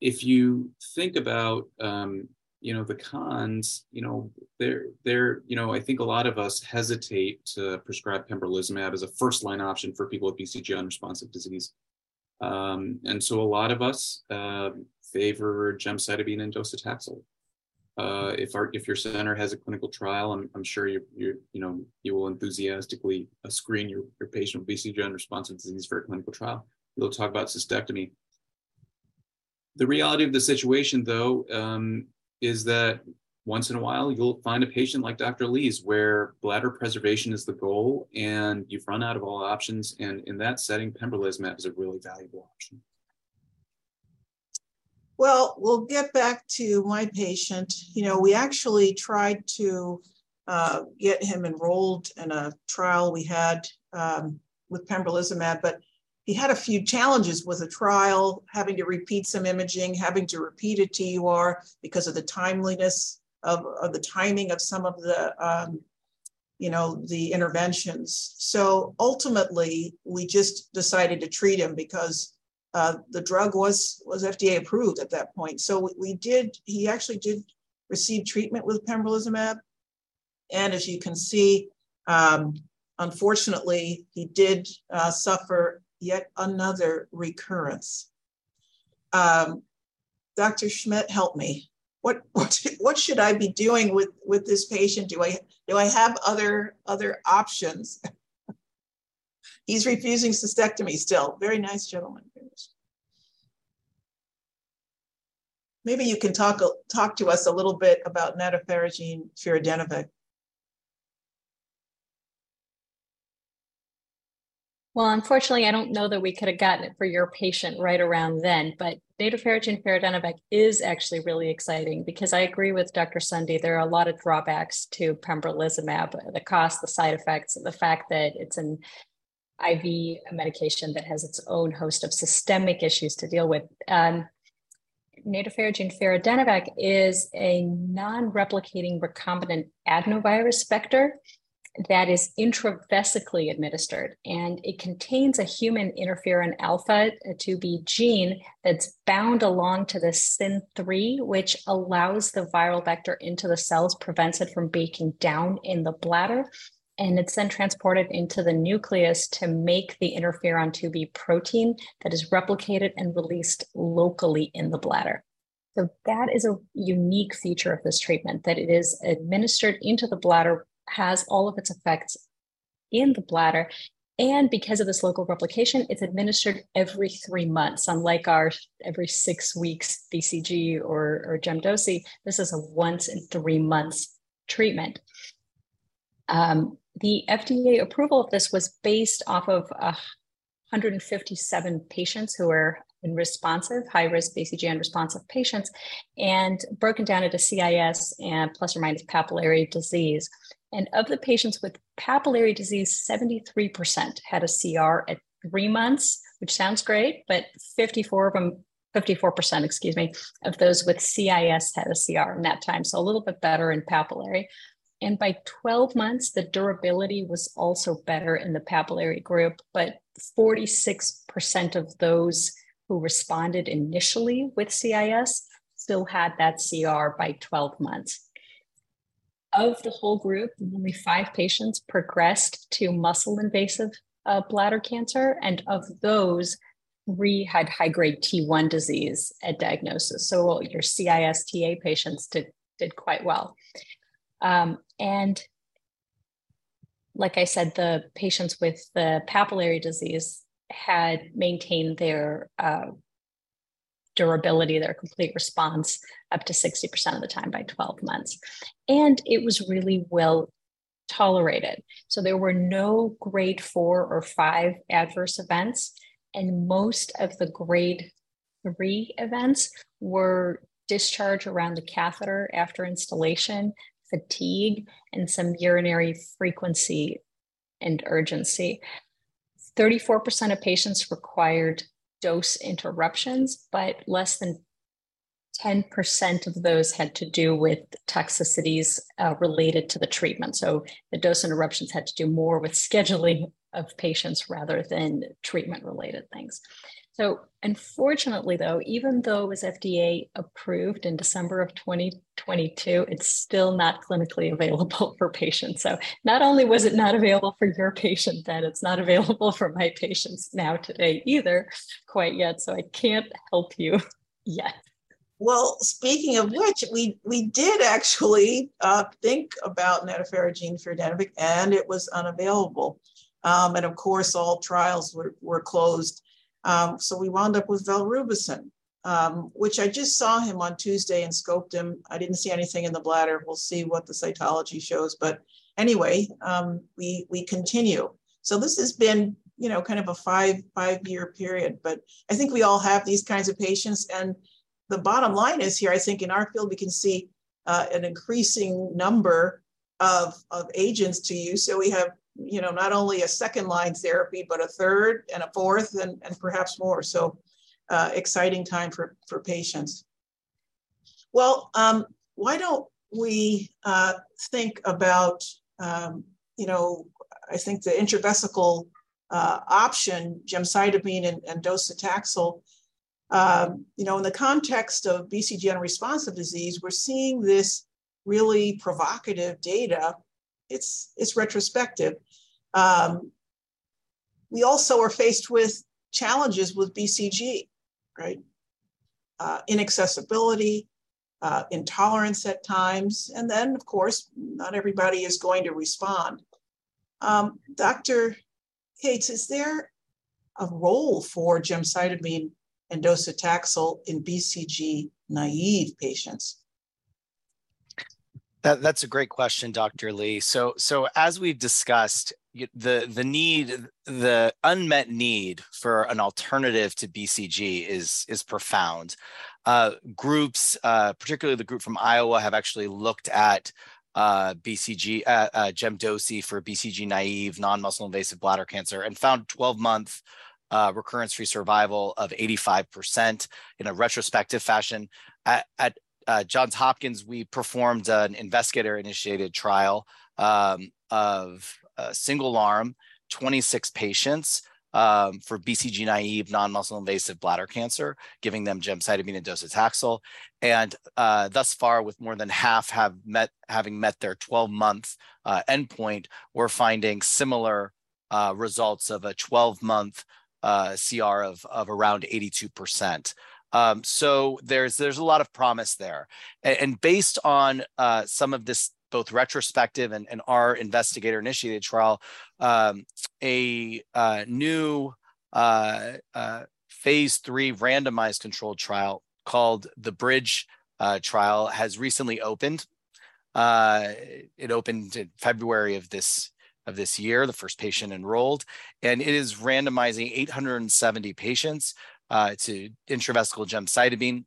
if you think about um, you know, the cons, you know, they're, they're, you know, I think a lot of us hesitate to prescribe pembrolizumab as a first line option for people with B C G unresponsive disease. Um, and so a lot of us uh, favor gemcitabine and docetaxel. Uh, if our, if your center has a clinical trial, I'm, I'm sure you you you know, you will enthusiastically screen your, your patient with B C G unresponsive disease for a clinical trial. You'll talk about cystectomy. The reality of the situation though, um, is that once in a while you'll find a patient like Doctor Lee's where bladder preservation is the goal and you've run out of all options. And in that setting, pembrolizumab is a really valuable option. Well, we'll get back to my patient. You know, we actually tried to uh, get him enrolled in a trial we had um, with pembrolizumab, but he had a few challenges with a trial, having to repeat some imaging, having to repeat a T U R because of the timeliness of, of the timing of some of the, um, you know, the interventions. So ultimately, we just decided to treat him because uh, the drug was, was F D A approved at that point. So we, we did, he actually did receive treatment with pembrolizumab. And as you can see, um, unfortunately, he did uh, suffer yet another recurrence. Um, Doctor Schmidt, help me. What, what what should I be doing with with this patient? Do I do I have other other options? He's refusing cystectomy still. Very nice gentleman. Maybe you can talk talk to us a little bit about nadofaragene firadenovec. Well, unfortunately, I don't know that we could have gotten it for your patient right around then, but nadofaragene firadenovec is actually really exciting because I agree with Doctor Sundi. There are a lot of drawbacks to pembrolizumab, the cost, the side effects, the fact that it's an I V medication that has its own host of systemic issues to deal with. Um, Nadofaragene firadenovec is a non-replicating recombinant adenovirus vector that is intravesically administered, and it contains a human interferon alpha two B gene that's bound along to the S Y N three, which allows the viral vector into the cells, prevents it from breaking down in the bladder, and it's then transported into the nucleus to make the interferon two B protein that is replicated and released locally in the bladder. So that is a unique feature of this treatment, that it is administered into the bladder, has all of its effects in the bladder, and because of this local replication, it's administered every three months, unlike our every six weeks B C G or, or GEMDOSI. This is a once in three months treatment. Um, the F D A approval of this was based off of uh, one hundred fifty-seven patients who were in responsive, high-risk B C G unresponsive patients, and broken down into C I S and plus or minus papillary disease. And of the patients with papillary disease, seventy-three percent had a C R at three months, which sounds great, but fifty-four of them, fifty-four percent, excuse me, of those with C I S had a C R in that time, so a little bit better in papillary. And by twelve months, the durability was also better in the papillary group, but forty-six percent of those who responded initially with C I S still had that C R by twelve months. Of the whole group, only five patients progressed to muscle invasive uh, bladder cancer, and of those, three had high-grade T one disease at diagnosis. So your C I S T A patients did, did quite well. Um, and like I said, the patients with the papillary disease had maintained their uh, durability, their complete response, up to sixty percent of the time by twelve months. And it was really well tolerated. So there were no grade four or five adverse events, and most of the grade three events were discharge around the catheter after installation, fatigue, and some urinary frequency and urgency. thirty-four percent of patients required dose interruptions, but less than ten percent of those had to do with toxicities uh, related to the treatment. So the dose interruptions had to do more with scheduling of patients rather than treatment-related things. So unfortunately, though, even though it was F D A approved in December of twenty twenty-two, it's still not clinically available for patients. So not only was it not available for your patient then, it's not available for my patients now today either quite yet. So I can't help you yet. Well, speaking of which, we, we did actually uh, think about nadofaragene firadenovec, and it was unavailable. Um, and of course, all trials were, were closed. Um, so we wound up with valrubicin, um, which I just saw him on Tuesday and scoped him. I didn't see anything in the bladder. We'll see what the cytology shows. But anyway, um, we, we continue. So this has been, you know, kind of a five, five year period. But I think we all have these kinds of patients. And the bottom line is here, I think in our field, we can see uh, an increasing number of, of agents to use. So we have, you know, not only a second line therapy, but a third and a fourth and, and perhaps more. So uh, exciting time for, for patients. Well, um, why don't we uh, think about, um, you know, I think the intravesical uh, option, gemcitabine and, and docetaxel, um, you know, in the context of B C G unresponsive disease, we're seeing this really provocative data. It's, it's retrospective. Um, we also are faced with challenges with B C G, right? Uh, inaccessibility, uh, intolerance at times, and then, of course, not everybody is going to respond. Um, Doctor Cates, is there a role for gemcitabine and docetaxel in B C G naive patients? That, that's a great question, Doctor Lee. So, so as we've discussed, the, the need, the unmet need for an alternative to B C G is, is profound. Uh, groups, uh, particularly the group from Iowa, have actually looked at uh, B C G, uh, uh, GEMDOSI for B C G naive non-muscle invasive bladder cancer and found twelve month Uh, recurrence-free survival of eighty-five percent in a retrospective fashion. At, at uh, Johns Hopkins, we performed an investigator-initiated trial um, of a single arm, twenty-six patients um, for B C G naive non-muscle invasive bladder cancer, giving them gemcitabine and docetaxel. And uh, thus far, with more than half have met having met their twelve-month uh, endpoint, we're finding similar uh, results of a twelve-month uh, C R of, of around eighty-two percent. Um, so there's there's a lot of promise there. And, and based on uh, some of this, both retrospective and, and our investigator-initiated trial, um, a uh, new uh, uh, phase three randomized controlled trial called the BRIDGE uh, trial has recently opened. Uh, it opened in February of this of this year. The first patient enrolled, and it is randomizing eight hundred seventy patients uh, to intravesical gemcitabine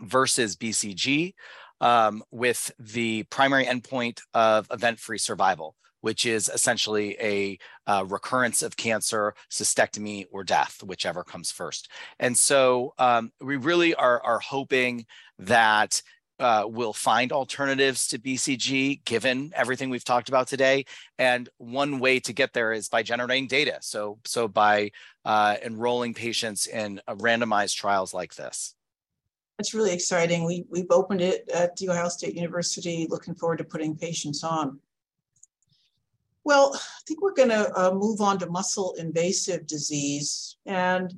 versus B C G. Um, with the primary endpoint of event-free survival, which is essentially a uh, recurrence of cancer, cystectomy, or death, whichever comes first. And so um, we really are, are hoping that uh, we'll find alternatives to B C G, given everything we've talked about today. And one way to get there is by generating data. So, so by uh, enrolling patients in uh, randomized trials like this. It's really exciting. We, we've opened it at the Ohio State University, looking forward to putting patients on. Well, I think we're going to uh, move on to muscle invasive disease. And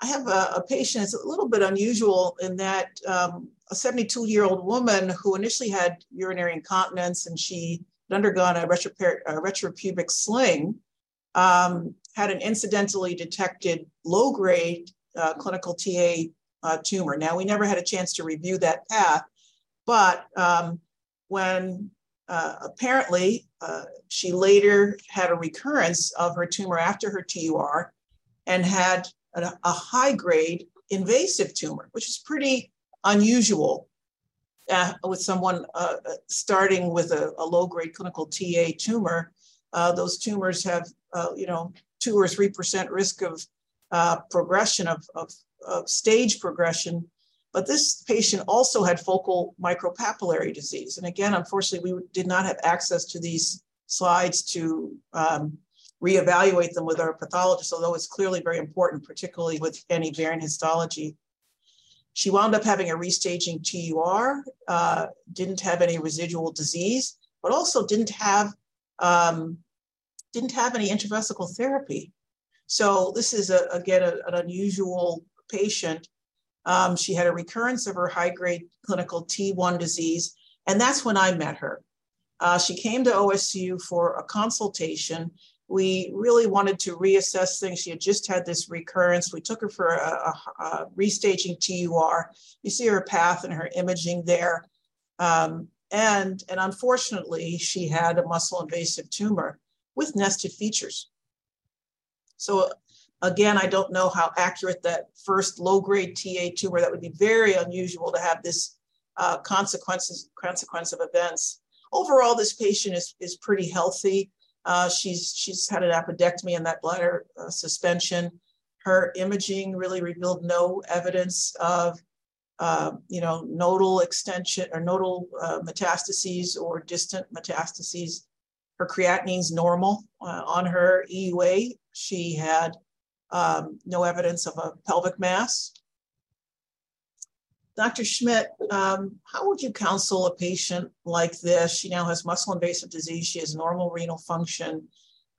I have a, a patient that's a little bit unusual in that um, a seventy-two-year-old woman who initially had urinary incontinence, and she had undergone a, retropar a retropubic sling, um, had an incidentally detected low-grade uh, clinical T A Uh, tumor. Now, we never had a chance to review that path, but um, when uh, apparently uh, she later had a recurrence of her tumor after her T U R and had a, a high-grade invasive tumor, which is pretty unusual uh, with someone uh, starting with a, a low-grade clinical T A tumor. Uh, those tumors have, uh, you know, two or three percent risk of uh, progression of, of of stage progression, but this patient also had focal micropapillary disease. And again, unfortunately, we did not have access to these slides to um, reevaluate them with our pathologist, although it's clearly very important, particularly with antivariant histology. She wound up having a restaging T U R, uh, didn't have any residual disease, but also didn't have, um, didn't have any intravesical therapy. So this is, a, again, a, an unusual patient. Um, she had a recurrence of her high-grade clinical T one disease, and that's when I met her. Uh, she came to O S U for a consultation. We really wanted to reassess things. She had just had this recurrence. We took her for a, a, a restaging T U R. You see her path and her imaging there. Um, and, and unfortunately, she had a muscle-invasive tumor with nested features. So again, I don't know how accurate that first low-grade T A tumor, that would be very unusual to have this uh, consequences, consequence of events. Overall, this patient is, is pretty healthy. Uh, she's, she's had an appendectomy and that bladder uh, suspension. Her imaging really revealed no evidence of, uh, you know, nodal extension or nodal uh, metastases or distant metastases. Her creatinine's normal. Uh, on her E U A, she had Um, no evidence of a pelvic mass. Doctor Schmidt, um, how would you counsel a patient like this? She now has muscle invasive disease. She has normal renal function.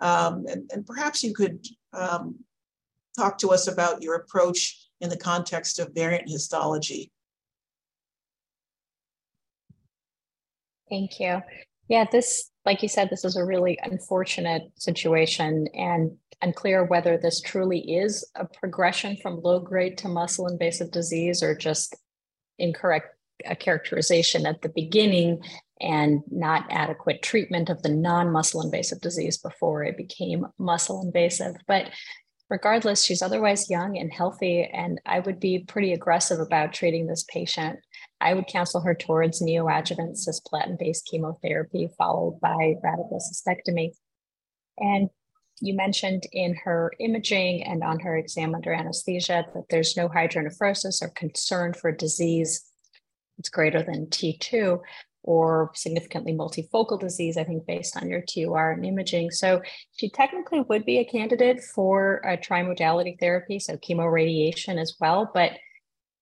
Um, and, and perhaps you could um, talk to us about your approach in the context of variant histology. Thank you. Yeah, this, like you said, this is a really unfortunate situation and unclear whether this truly is a progression from low grade to muscle invasive disease or just incorrect uh, characterization at the beginning and not adequate treatment of the non-muscle invasive disease before it became muscle invasive. But regardless, she's otherwise young and healthy, and I would be pretty aggressive about treating this patient. I would counsel her towards neoadjuvant cisplatin-based chemotherapy followed by radical cystectomy. And you mentioned in her imaging and on her exam under anesthesia that there's no hydronephrosis or concern for disease. It's greater than T two. or significantly multifocal disease, I think, based on your T U R and imaging. So she technically would be a candidate for a trimodality therapy, so chemoradiation as well, but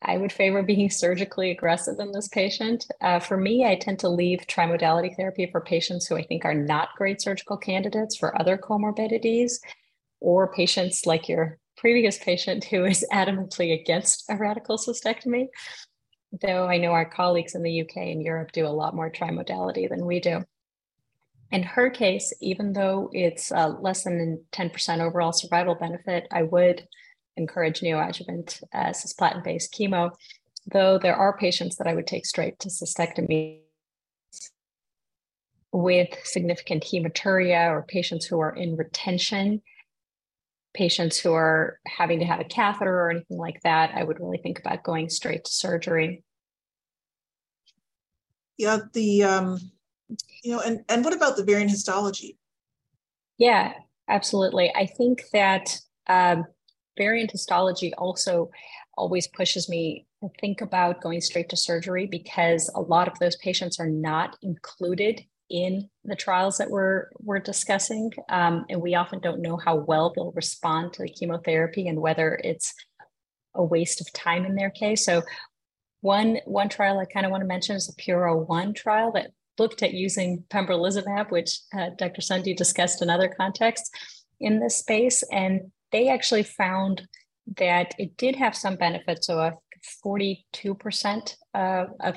I would favor being surgically aggressive in this patient. Uh, for me, I tend to leave trimodality therapy for patients who I think are not great surgical candidates for other comorbidities, or patients like your previous patient who is adamantly against a radical cystectomy, though I know our colleagues in the U K and Europe do a lot more trimodality than we do. In her case, even though it's uh, less than ten percent overall survival benefit, I would encourage neoadjuvant uh, cisplatin-based chemo, though there are patients that I would take straight to cystectomy with significant hematuria, or patients who are in retention, patients who are having to have a catheter or anything like that. I would really think about going straight to surgery. Yeah, the, um, you know, and, and what about the variant histology? Yeah, absolutely. I think that um, variant histology also always pushes me to think about going straight to surgery, because a lot of those patients are not included in the trials that we're, we're discussing. Um, and we often don't know how well they'll respond to the chemotherapy and whether it's a waste of time in their case. So one, one trial I kind of want to mention is the PURO one trial that looked at using pembrolizumab, which uh, Doctor Sundi discussed in other contexts in this space. And they actually found that it did have some benefits. So a forty-two percent uh, of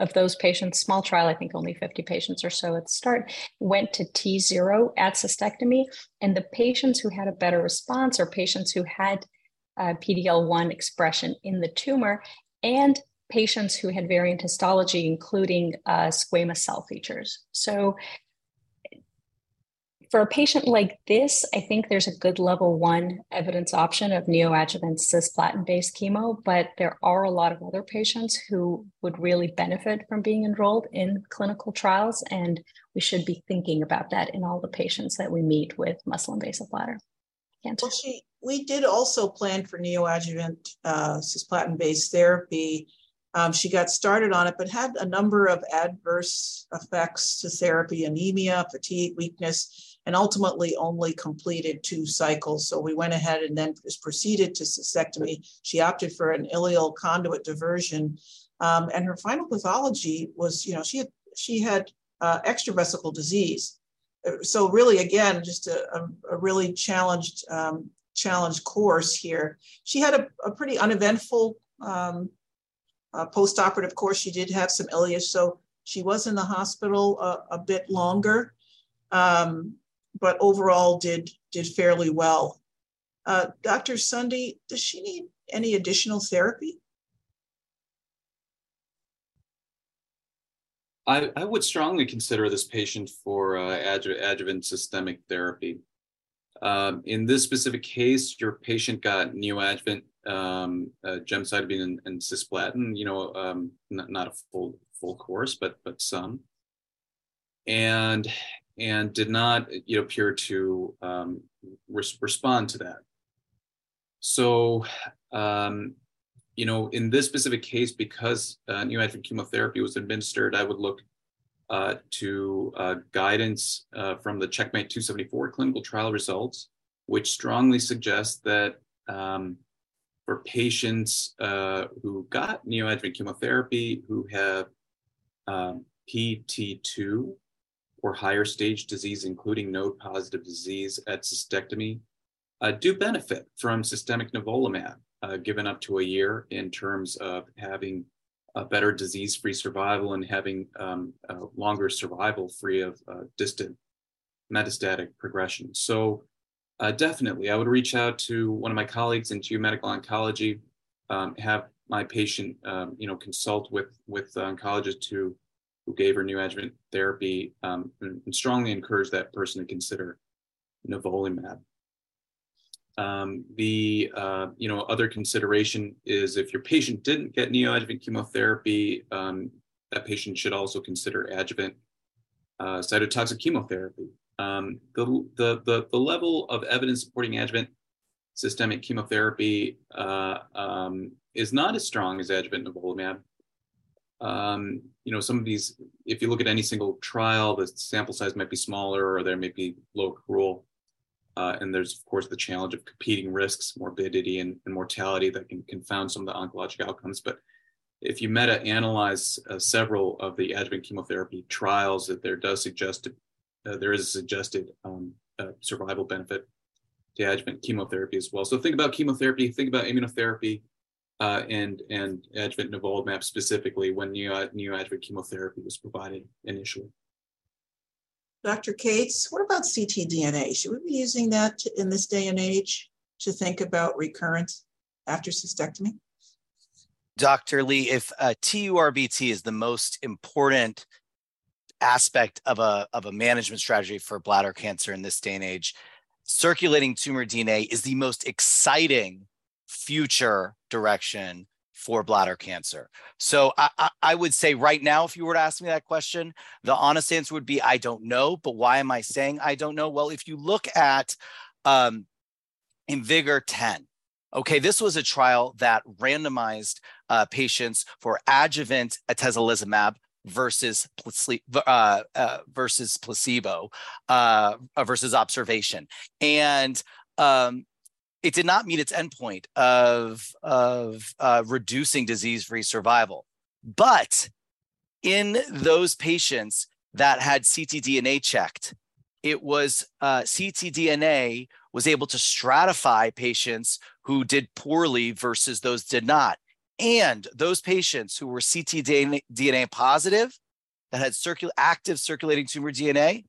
Of those patients, small trial, I think only fifty patients or so at the start, went to T zero at cystectomy. And the patients who had a better response are patients who had uh, P D L one expression in the tumor and patients who had variant histology, including uh, squamous cell features. So for a patient like this, I think there's a good level one evidence option of neoadjuvant cisplatin-based chemo, but there are a lot of other patients who would really benefit from being enrolled in clinical trials, and we should be thinking about that in all the patients that we meet with muscle-invasive bladder cancer. Well, she, we did also plan for neoadjuvant uh, cisplatin-based therapy. Um, she got started on it, but had a number of adverse effects to therapy: anemia, fatigue, weakness, and ultimately only completed two cycles. So we went ahead and then just proceeded to cystectomy. She opted for an ileal conduit diversion. Um, and her final pathology was, you know, she had, she had uh, extravesical disease. So really, again, just a, a, a really challenged, um, challenged course here. She had a, a pretty uneventful um Uh, post-operative course. She did have some ileus, so she was in the hospital uh, a bit longer, um, but overall did, did fairly well. Uh, Doctor Sundi, does she need any additional therapy? I, I would strongly consider this patient for uh, adju adjuvant systemic therapy. Um, in this specific case, your patient got neoadjuvant um, uh, gemcitabine and, and cisplatin, you know, um, not, not a full full course, but but some, and and did not, you know, appear to um, res respond to that. So, um, you know, in this specific case, because uh, neoadjuvant chemotherapy was administered, I would look Uh, to uh, guidance uh, from the CheckMate two seventy-four clinical trial results, which strongly suggests that um, for patients uh, who got neoadjuvant chemotherapy who have um, P T two or higher stage disease, including node-positive disease at cystectomy, uh, do benefit from systemic nivolumab uh, given up to a year in terms of having a better disease-free survival and having um, a longer survival free of uh, distant metastatic progression. So uh, definitely, I would reach out to one of my colleagues in geomedical oncology, um, have my patient, um, you know, consult with, with the oncologist who, who gave her neoadjuvant therapy, um, and, and strongly encourage that person to consider nivolumab. Um, the, uh, you know, other consideration is if your patient didn't get neoadjuvant chemotherapy, um, that patient should also consider adjuvant uh, cytotoxic chemotherapy. Um, the, the, the, the level of evidence supporting adjuvant systemic chemotherapy uh, um, is not as strong as adjuvant nivolumab, Um, you know, some of these, if you look at any single trial, the sample size might be smaller or there may be low accrual. Uh, and there's, of course, the challenge of competing risks, morbidity and, and mortality that can confound some of the oncologic outcomes. But if you meta-analyze uh, several of the adjuvant chemotherapy trials, that there does suggest, uh, there is a suggested um, uh, survival benefit to adjuvant chemotherapy as well. So think about chemotherapy, think about immunotherapy, uh, and, and adjuvant nivolumab specifically when neo neoadjuvant chemotherapy was provided initially. Doctor Cates, what about c t D N A? Should we be using that to, in this day and age to think about recurrence after cystectomy? Doctor Lee, if uh, T U R B T is the most important aspect of a, of a management strategy for bladder cancer in this day and age, circulating tumor D N A is the most exciting future direction for bladder cancer. So I, I, I would say right now, if you were to ask me that question, the honest answer would be, I don't know. But why am I saying I don't know? Well, if you look at um, IMvigor ten, okay, this was a trial that randomized uh, patients for adjuvant atezolizumab versus uh, uh, versus placebo uh, versus observation, and um, it did not meet its endpoint of of uh, reducing disease-free survival. But in those patients that had c t D N A checked, it was uh, c t D N A was able to stratify patients who did poorly versus those did not. And those patients who were c t D N A positive that had circul active circulating tumor D N A,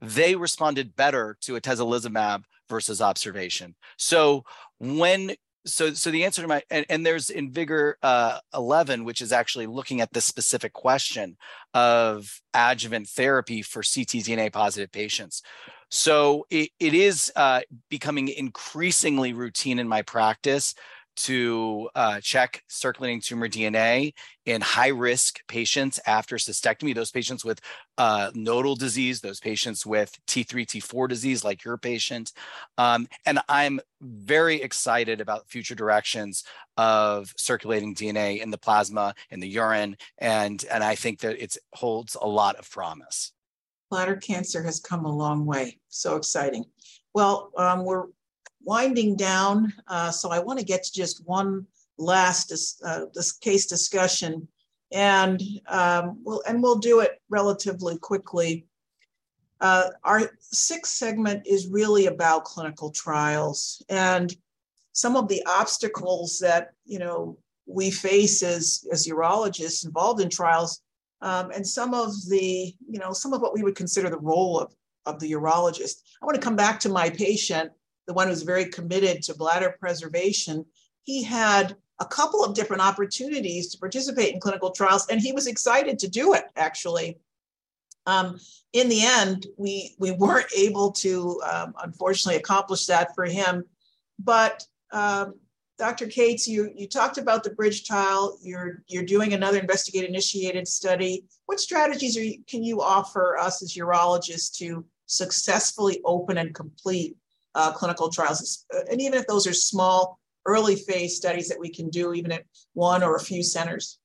they responded better to atezolizumab versus observation. So when so so the answer to my and, and there's IMvigor uh, eleven, which is actually looking at this specific question of adjuvant therapy for c t D N A positive patients. So it, it is uh, becoming increasingly routine in my practice to uh, check circulating tumor D N A in high-risk patients after cystectomy, those patients with uh, nodal disease, those patients with T three, T four disease like your patient. Um, and I'm very excited about future directions of circulating D N A in the plasma, in the urine, and, and I think that it holds a lot of promise. Bladder cancer has come a long way. So exciting. Well, um, we're winding down, uh, so I want to get to just one last dis uh, this case discussion, and um, we'll and we'll do it relatively quickly. Uh, our sixth segment is really about clinical trials and some of the obstacles that you know we face as as urologists involved in trials. Um, and some of the, you know, some of what we would consider the role of, of the urologist. I want to come back to my patient, the one who's very committed to bladder preservation. He had a couple of different opportunities to participate in clinical trials, and he was excited to do it, actually. Um, in the end, we, we weren't able to, um, unfortunately, accomplish that for him. But um, Doctor Cates, you, you talked about the BRIDGE trial. You're, you're doing another investigator-initiated study. What strategies are you, can you offer us as urologists to successfully open and complete uh, clinical trials? And even if those are small, early phase studies that we can do even at one or a few centers.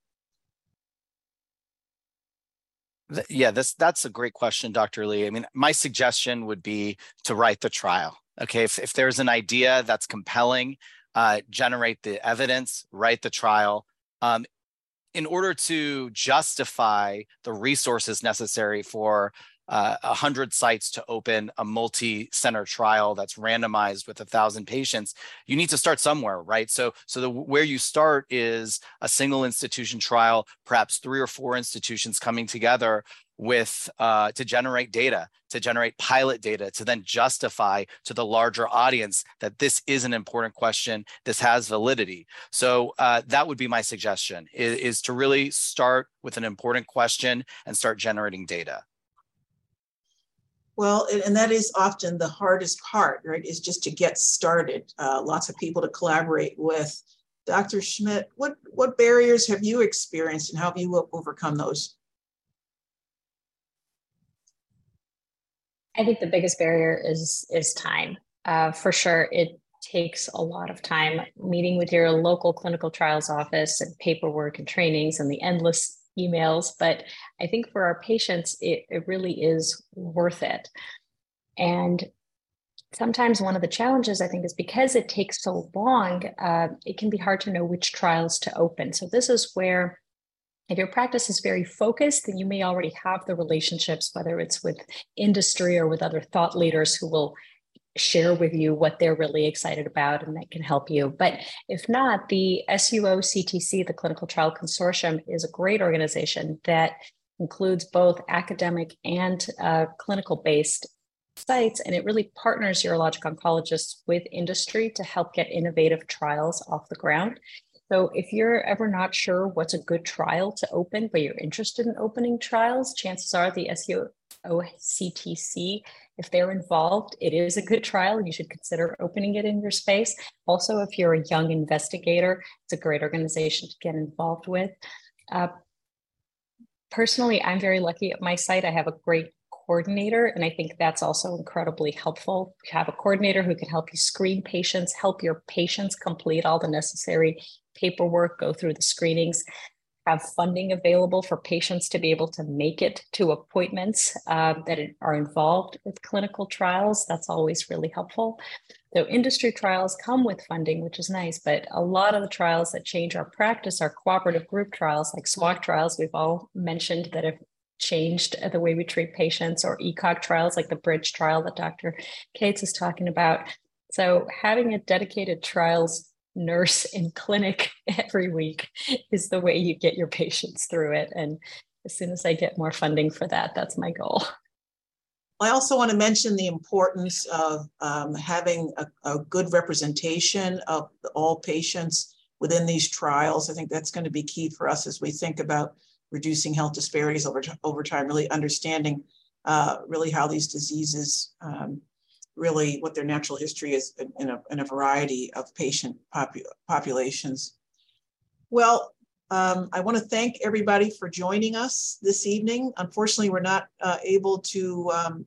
Yeah, that's, that's a great question, Doctor Lee. I mean, my suggestion would be to write the trial. Okay, if, if there's an idea that's compelling, Uh, generate the evidence, write the trial, um, in order to justify the resources necessary for uh, one hundred sites to open a multi-center trial that's randomized with one thousand patients. You need to start somewhere, right? So, so the, where you start is a single institution trial, perhaps three or four institutions coming together with uh, to generate data, to generate pilot data, to then justify to the larger audience that this is an important question, this has validity. So uh, that would be my suggestion, is, is to really start with an important question and start generating data. Well, and that is often the hardest part, right, is just to get started. Uh, lots of people to collaborate with. Doctor Schmidt, what, what barriers have you experienced and how have you overcome those? I think the biggest barrier is is time. Uh, for sure, it takes a lot of time meeting with your local clinical trials office and paperwork and trainings and the endless emails, but I think for our patients, it, it really is worth it. And sometimes one of the challenges, I think, is because it takes so long, uh, it can be hard to know which trials to open. So this is where, if your practice is very focused, then you may already have the relationships, whether it's with industry or with other thought leaders who will share with you what they're really excited about, and that can help you. But if not, the S U O C T C, the Clinical Trial Consortium, is a great organization that includes both academic and uh, clinical-based sites, and it really partners urologic oncologists with industry to help get innovative trials off the ground. So if you're ever not sure what's a good trial to open, but you're interested in opening trials, chances are the S U O C T C, if they're involved, it is a good trial. You should consider opening it in your space. Also, if you're a young investigator, it's a great organization to get involved with. Uh, personally, I'm very lucky at my site. I have a great coordinator, and I think that's also incredibly helpful. You have a coordinator who can help you screen patients, help your patients complete all the necessary paperwork, go through the screenings, have funding available for patients to be able to make it to appointments uh, that are involved with clinical trials. That's always really helpful. So industry trials come with funding, which is nice, but a lot of the trials that change our practice are cooperative group trials, like SWOG trials. We've all mentioned that have changed the way we treat patients, or ECOG trials like the BRIDGE trial that Doctor Cates is talking about. So having a dedicated trials nurse in clinic every week is the way you get your patients through it. And as soon as I get more funding for that, that's my goal. I also want to mention the importance of um, having a, a good representation of all patients within these trials. I think that's going to be key for us as we think about reducing health disparities over, over time, really understanding uh, really how these diseases, um, really what their natural history is in a, in a variety of patient popu populations. Well, um, I wanna thank everybody for joining us this evening. Unfortunately, we're not uh, able to um,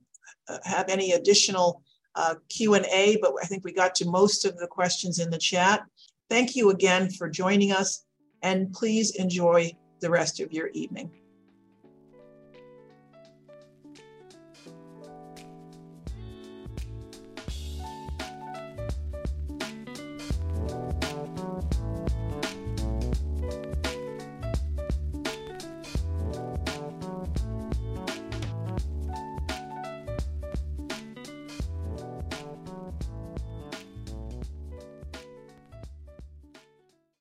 have any additional uh, Q and A, but I think we got to most of the questions in the chat. Thank you again for joining us, and please enjoy the rest of your evening.